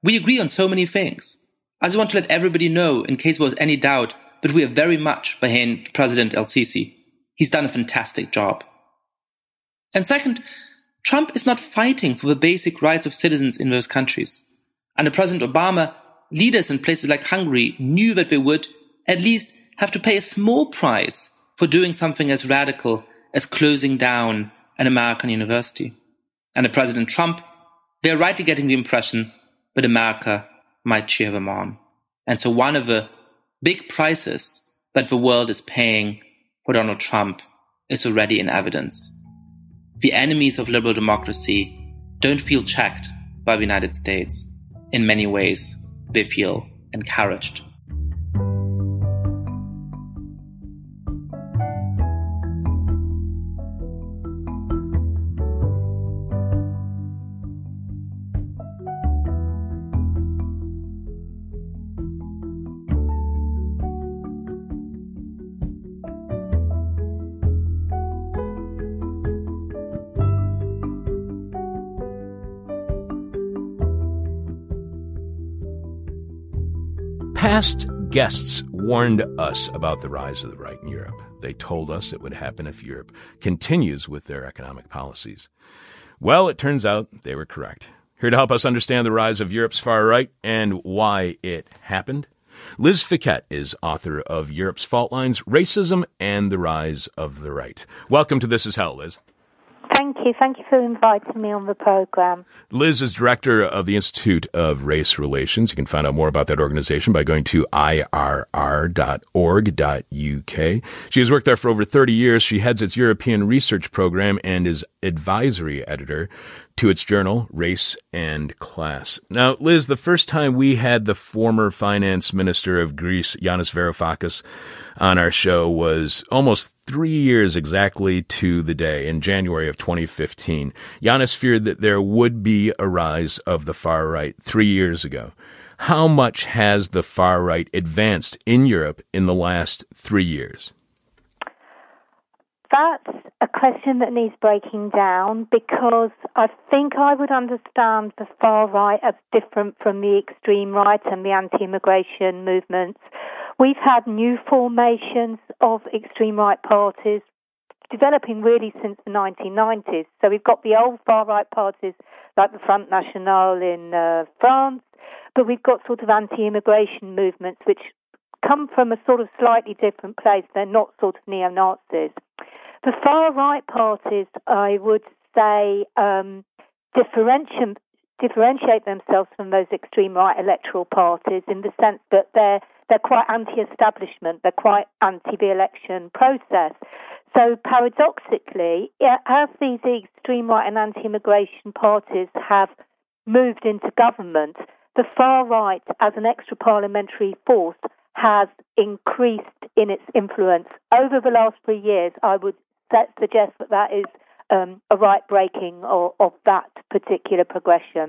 "We agree on so many things. I just want to let everybody know, in case there was any doubt, that we are very much behind President al-Sisi. He's done a fantastic job." And second, Trump is not fighting for the basic rights of citizens in those countries. Under President Obama, leaders in places like Hungary knew that they would at least have to pay a small price for doing something as radical as closing down an American university. Under President Trump, they are rightly getting the impression that America might cheer them on. And so one of the big prices that the world is paying for Donald Trump is already in evidence. The enemies of liberal democracy don't feel checked by the United States. In many ways, they feel encouraged. Past guests warned us about the rise of the right in Europe. They told us it would happen if Europe continues with their economic policies. Well, it turns out they were correct. Here to help us understand the rise of Europe's far right and why it happened, Liz Fichet is author of Europe's Fault Lines, Racism and the Rise of the Right. Welcome to This Is Hell, Liz. Thank you. Thank you for inviting me on the program. Liz is director of the Institute of Race Relations. You can find out more about that organization by going to irr.org.uk. She has worked there for over 30 years. She heads its European research program and is advisory editor to its journal, Race and Class. Now, Liz, the first time we had the former finance minister of Greece, Yanis Varoufakis, on our show was almost 3 years exactly to the day, in January of 2015. Yanis feared that there would be a rise of the far right 3 years ago. How much has the far right advanced in Europe in the last 3 years? That's a question that needs breaking down, because I think I would understand the far right as different from the extreme right and the anti-immigration movements. We've had new formations of extreme right parties developing really since the 1990s. So we've got the old far right parties like the Front National in France, but we've got sort of anti-immigration movements which come from a sort of slightly different place. They're not sort of neo-Nazis. The far-right parties, I would say, differentiate themselves from those extreme-right electoral parties in the sense that they're quite anti-establishment, they're quite anti-the election process. So paradoxically, as these extreme-right and anti-immigration parties have moved into government, the far-right, as an extra-parliamentary force, has increased in its influence. Over the last 3 years, I would suggest that is a right-breaking of that particular progression.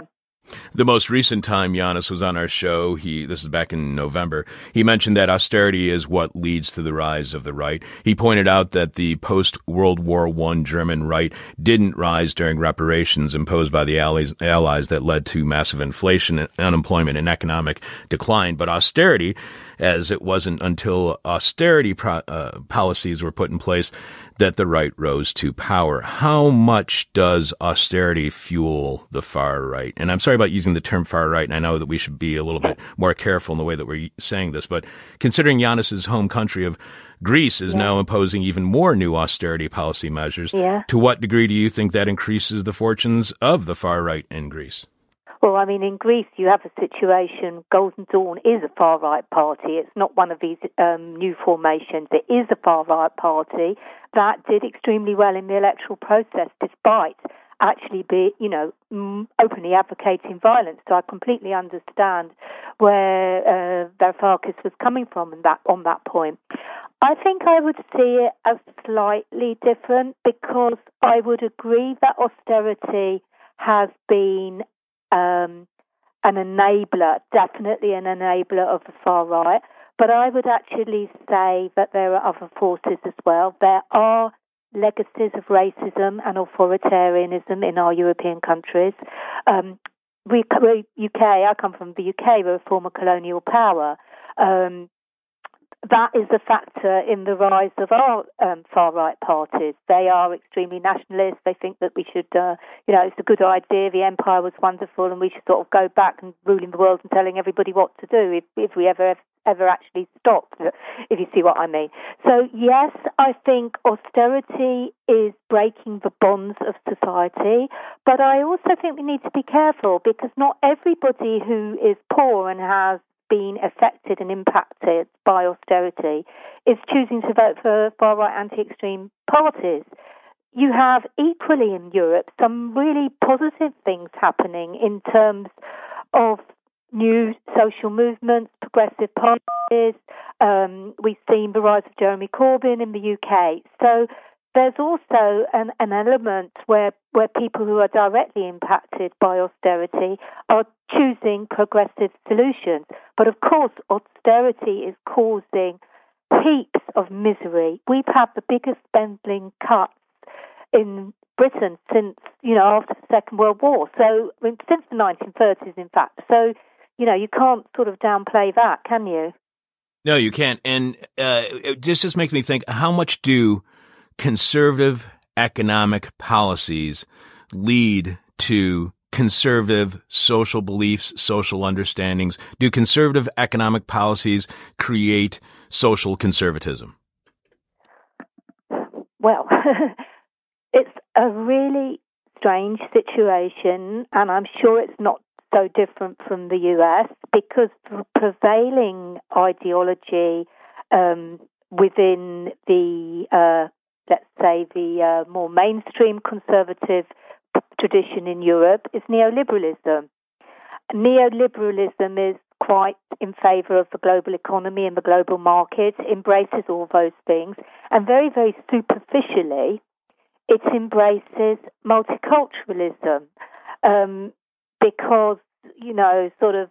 The most recent time Yanis was on our show, this is back in November, he mentioned that austerity is what leads to the rise of the right. He pointed out that the post-World War I German right didn't rise during reparations imposed by the Allies that led to massive inflation, unemployment, and economic decline. But austerity, as it wasn't until austerity policies were put in place that the right rose to power. How much does austerity fuel the far right? And I'm sorry about using the term far right, and I know that we should be a little bit more careful in the way that we're saying this, but considering Yanis's home country of Greece is now imposing even more new austerity policy measures, to what degree do you think that increases the fortunes of the far right in Greece? Well, I mean, in Greece, you have a situation. Golden Dawn is a far-right party. It's not one of these new formations. It is a far-right party that did extremely well in the electoral process, despite actually openly advocating violence. So I completely understand where Varoufakis was coming from on that point. I think I would see it as slightly different, because I would agree that austerity has been an enabler, definitely an enabler of the far right. But I would actually say that there are other forces as well. There are legacies of racism and authoritarianism in our European countries. I come from the UK, we're a former colonial power. That is a factor in the rise of our far-right parties. They are extremely nationalist. They think that we should, it's a good idea. The empire was wonderful and we should sort of go back and ruling the world and telling everybody what to do if we ever actually stopped, if you see what I mean. So, yes, I think austerity is breaking the bonds of society, but I also think we need to be careful, because not everybody who is poor and has been affected and impacted by austerity is choosing to vote for far-right anti-extreme parties. You have equally in Europe some really positive things happening in terms of new social movements, progressive parties. We've seen the rise of Jeremy Corbyn in the UK. So there's also an element where people who are directly impacted by austerity are choosing progressive solutions. But of course, austerity is causing heaps of misery. We've had the biggest spending cuts in Britain since, after the Second World War. So, since the 1930s, in fact. So, you know, you can't sort of downplay that, can you? No, you can't. And it just makes me think, how much do conservative economic policies lead to conservative social beliefs, social understandings? Do conservative economic policies create social conservatism? Well, it's a really strange situation, and I'm sure it's not so different from the US, because the prevailing ideology within the, let's say, the more mainstream conservative tradition in Europe is neoliberalism. Neoliberalism is quite in favour of the global economy and the global market, embraces all those things, and very, very superficially, it embraces multiculturalism because, you know, sort of,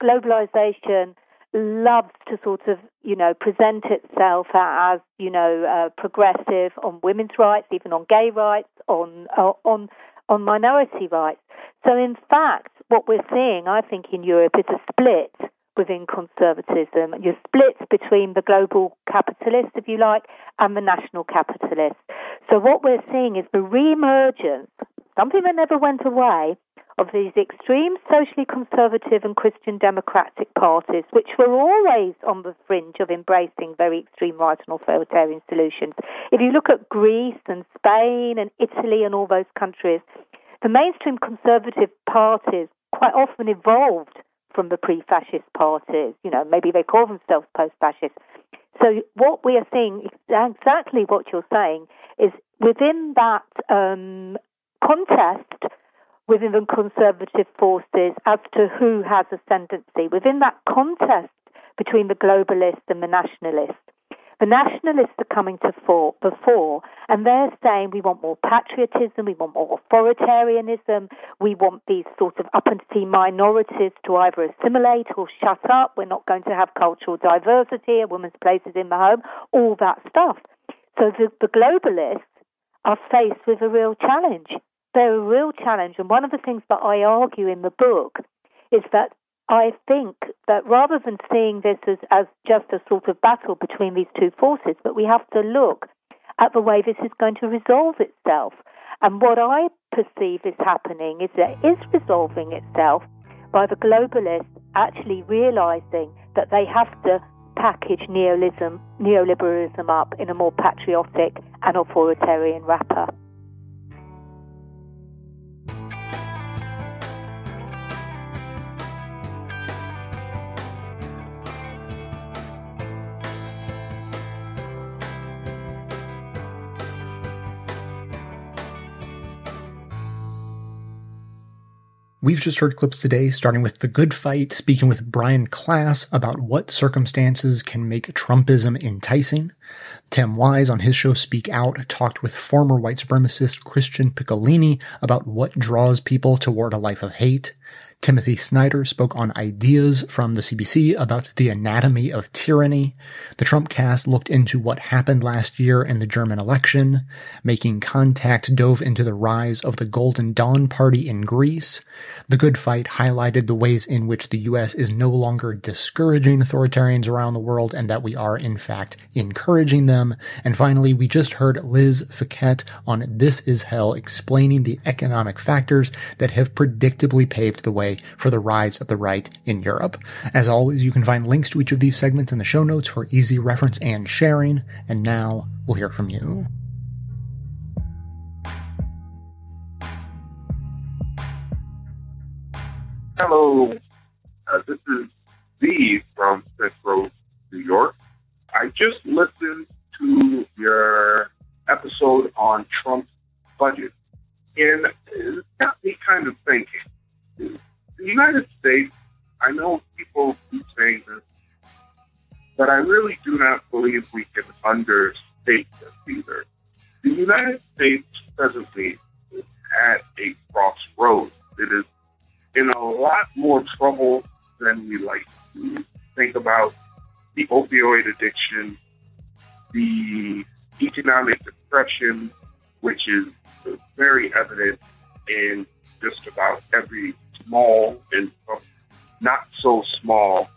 globalization loves to sort of, you know, present itself as, you know, progressive on women's rights, even on gay rights, on minority rights. So in fact, what we're seeing, I think, in Europe is a split within conservatism. You're split between the global capitalists, if you like, and the national capitalists. So what we're seeing is the reemergence, something that never went away, of these extreme socially conservative and Christian democratic parties, which were always on the fringe of embracing very extreme right and authoritarian solutions. If you look at Greece and Spain and Italy and all those countries, the mainstream conservative parties quite often evolved from the pre-fascist parties. You know, maybe they call themselves post-fascist. So what we are seeing, exactly what you're saying, is within that contest within the conservative forces as to who has ascendancy, within that contest between the globalists and the nationalists. The nationalists are coming to the fore, and they're saying we want more patriotism, we want more authoritarianism, we want these sort of upper-tier minorities to either assimilate or shut up, we're not going to have cultural diversity, a woman's place is in the home, all that stuff. So the globalists are faced with a real challenge. They're a real challenge, and one of the things that I argue in the book is that I think that rather than seeing this as just a sort of battle between these two forces, but we have to look at the way this is going to resolve itself. And what I perceive is happening is that it is resolving itself by the globalists actually realising that they have to package neoliberalism up in a more patriotic and authoritarian wrapper. We've just heard clips today, starting with The Good Fight, speaking with Brian Klass about what circumstances can make Trumpism enticing. Tim Wise on his show Speak Out talked with former white supremacist Christian Piccolini about what draws people toward a life of hate. Timothy Snyder spoke on Ideas from the CBC about the anatomy of tyranny. The Trump Cast looked into what happened last year in the German election. Making Contact dove into the rise of the Golden Dawn party in Greece. The Good Fight highlighted the ways in which the U.S. is no longer discouraging authoritarians around the world and that we are, in fact, encouraging them. And finally, we just heard Liz Fichet on This Is Hell explaining the economic factors that have predictably paved the way for the rise of the right in Europe. As always, you can find links to each of these segments in the show notes for easy reference and sharing. And now we'll hear from you. Hello. This is Steve from Central New York. I just listened to your episode on Trump's budget, and it got me kind of thinking. The United States, I know people keep saying this, but I really do not believe we can understate this either. The United States presently is at a crossroads. It is in a lot more trouble than we like to think about. The opioid addiction, the economic depression, which is very evident in just about every small and not so small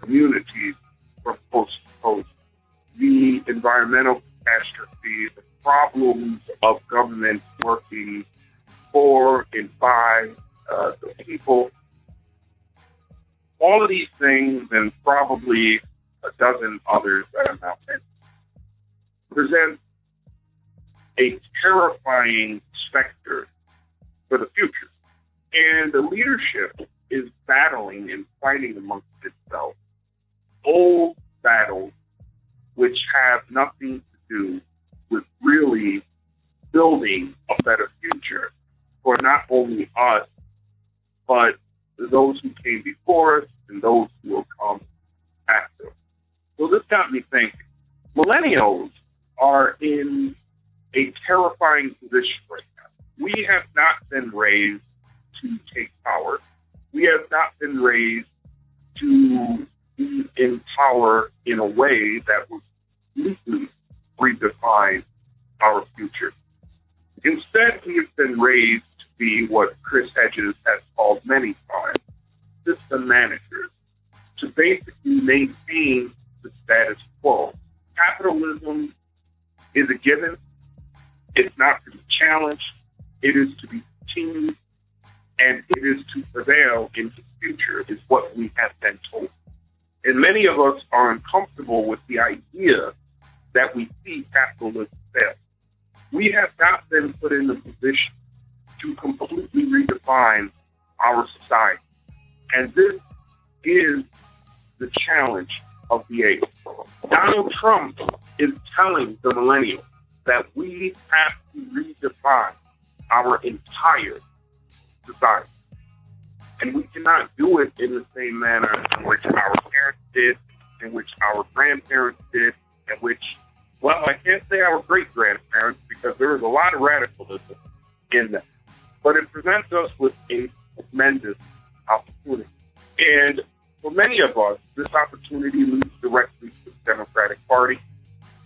communities from coast to coast. The environmental catastrophe, the problems of government working for and by the people, all of these things and probably a dozen others that I'm not mentioning present a terrifying specter for the future. And the leadership is battling and fighting amongst itself old battles which have nothing to do with really building a better future for not only us, but those who came before us and those who will come after us. So this got me thinking. Millennials are in a terrifying position right now. We have not been raised to take power. We have not been raised to be in power in a way that would completely redefine our future. Instead, we have been raised to be what Chris Hedges has called many times, system managers, to basically maintain the status quo. Capitalism is a given. It's not to be challenged. It is to be continued, and it is to prevail in the future, is what we have been told. And many of us are uncomfortable with the idea that we see capitalism fail. We have not been put in the position to completely redefine our society. And this is the challenge of the age. Donald Trump is telling the millennials that we have to redefine our entire society. And we cannot do it in the same manner in which our parents did, in which our grandparents did, in which, well, I can't say our great-grandparents because there was a lot of radicalism in them. But it presents us with a tremendous opportunity. And for many of us, this opportunity leads directly to the Democratic Party.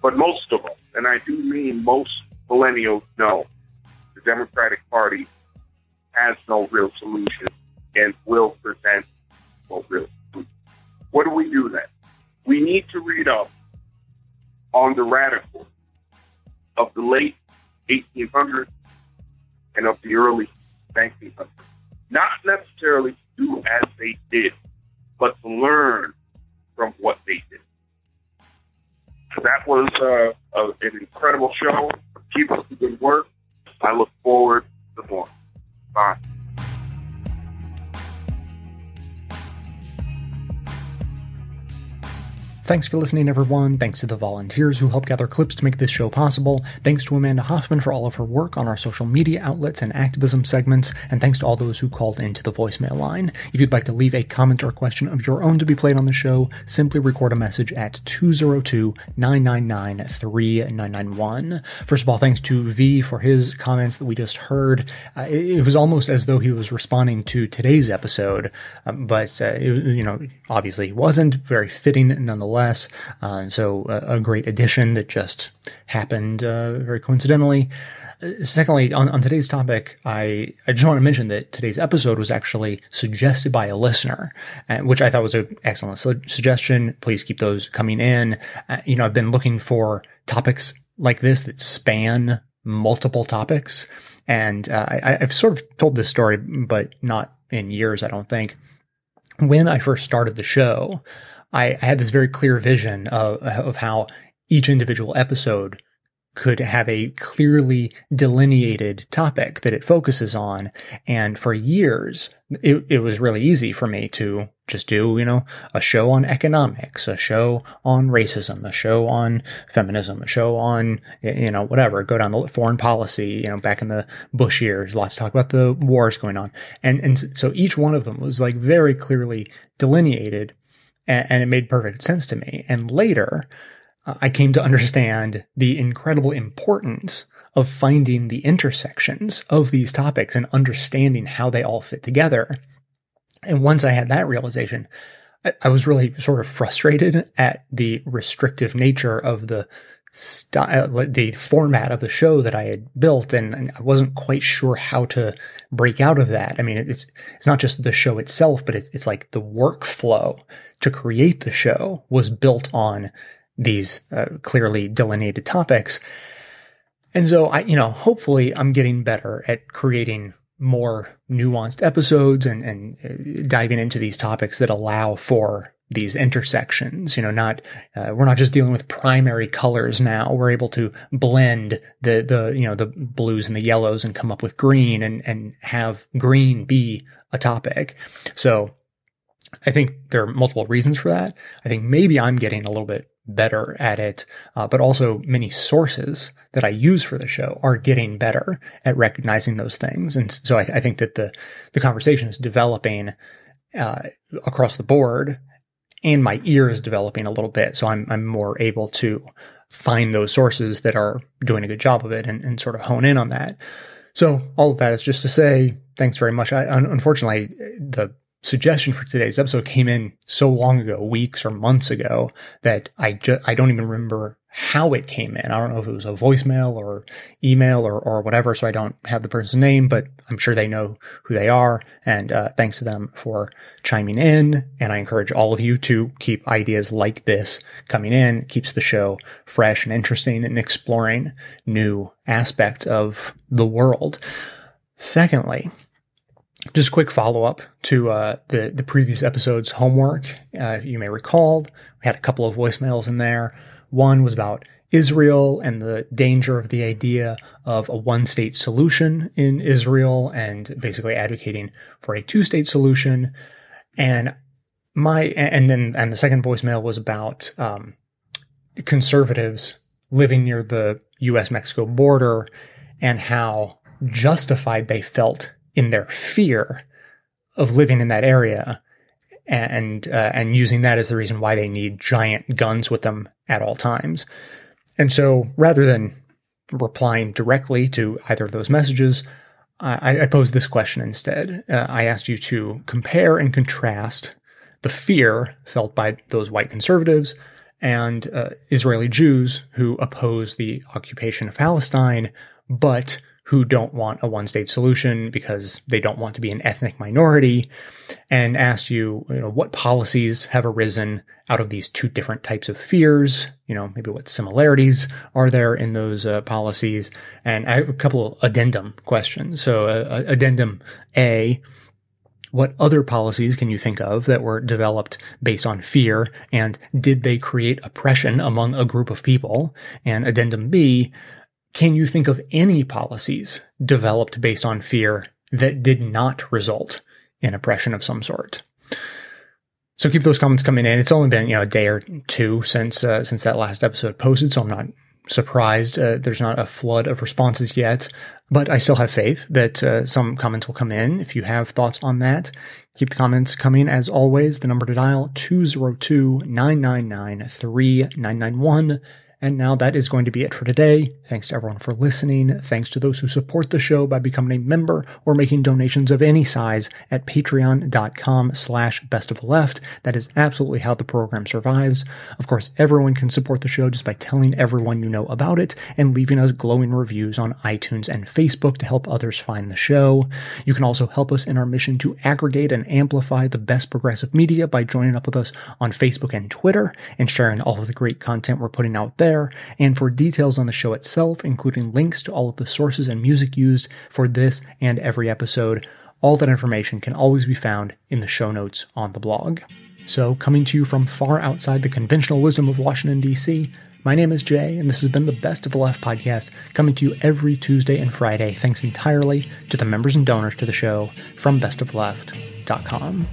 But most of us, and I do mean most millennials, know the Democratic Party has no real solution and will present no real solution. What do we do then? We need to read up on the radicals of the late 1800s and of the early 1900s. Not necessarily to do as they did, but to learn from what they did. That was an incredible show. Keep up the good work. I look forward to more. Bye. Thanks for listening, everyone. Thanks to the volunteers who helped gather clips to make this show possible. Thanks to Amanda Hoffman for all of her work on our social media outlets and activism segments. And thanks to all those who called into the voicemail line. If you'd like to leave a comment or question of your own to be played on the show, simply record a message at 202-999-3991. First of all, thanks to V for his comments that we just heard. It was almost as though he was responding to today's episode, but obviously he wasn't. Very fitting nonetheless. So a great addition that just happened very coincidentally. Secondly, on today's topic, I just want to mention that today's episode was actually suggested by a listener, which I thought was an excellent suggestion. Please keep those coming in. I've been looking for topics like this that span multiple topics, and I've sort of told this story, but not in years, I don't think. When I first started the show, I had this very clear vision of how each individual episode could have a clearly delineated topic that it focuses on. And for years, it was really easy for me to just do, a show on economics, a show on racism, a show on feminism, a show on, whatever, go down the foreign policy, back in the Bush years, lots to talk about the wars going on. And so each one of them was like very clearly delineated. And it made perfect sense to me. And later, I came to understand the incredible importance of finding the intersections of these topics and understanding how they all fit together. And once I had that realization, I was really sort of frustrated at the restrictive nature of the the format of the show that I had built, and I wasn't quite sure how to break out of that. I mean, it's not just the show itself, but it's like the workflow to create the show was built on these clearly delineated topics. And so I, hopefully I'm getting better at creating more nuanced episodes and diving into these topics that allow for these intersections, not, we're not just dealing with primary colors now. We're able to blend the blues and the yellows and come up with green and have green be a topic. So I think there are multiple reasons for that. I think maybe I'm getting a little bit better at it, but also many sources that I use for the show are getting better at recognizing those things. And so I think that the conversation is developing, across the board. And my ear is developing a little bit, so I'm more able to find those sources that are doing a good job of it and sort of hone in on that. So all of that is just to say thanks very much. Unfortunately, the suggestion for today's episode came in so long ago, weeks or months ago, that I don't even remember how it came in. I don't know if it was a voicemail or email or whatever, so I don't have the person's name, but I'm sure they know who they are. And thanks to them for chiming in. And I encourage all of you to keep ideas like this coming in. It keeps the show fresh and interesting and exploring new aspects of the world. Secondly, just a quick follow-up to the previous episode's homework. You may recall, we had a couple of voicemails in there. One was about Israel and the danger of the idea of a one-state solution in Israel and basically advocating for a two-state solution. And the second voicemail was about conservatives living near the U.S.-Mexico border and how justified they felt in their fear of living in that area and using that as the reason why they need giant guns with them at all times. And so rather than replying directly to either of those messages, I posed this question instead. I asked you to compare and contrast the fear felt by those white conservatives and Israeli Jews who oppose the occupation of Palestine, but who don't want a one-state solution because they don't want to be an ethnic minority, and asked you, what policies have arisen out of these two different types of fears, maybe what similarities are there in those policies, and I have a couple of addendum questions. So addendum A, what other policies can you think of that were developed based on fear, and did they create oppression among a group of people? And addendum B, can you think of any policies developed based on fear that did not result in oppression of some sort? So keep those comments coming in. It's only been, a day or two since that last episode posted, so I'm not surprised there's not a flood of responses yet, but I still have faith that some comments will come in. If you have thoughts on that, keep the comments coming. As always, the number to dial 202-999-3991. And now that is going to be it for today. Thanks to everyone for listening. Thanks to those who support the show by becoming a member or making donations of any size at patreon.com/bestoftheleft. That is absolutely how the program survives. Of course, everyone can support the show just by telling everyone you know about it and leaving us glowing reviews on iTunes and Facebook to help others find the show. You can also help us in our mission to aggregate and amplify the best progressive media by joining up with us on Facebook and Twitter and sharing all of the great content we're putting out there. And for details on the show itself, including links to all of the sources and music used for this and every episode, all that information can always be found in the show notes on the blog. So, coming to you from far outside the conventional wisdom of Washington, D.C., my name is Jay, and this has been the Best of the Left podcast, coming to you every Tuesday and Friday, thanks entirely to the members and donors to the show from bestoftheleft.com.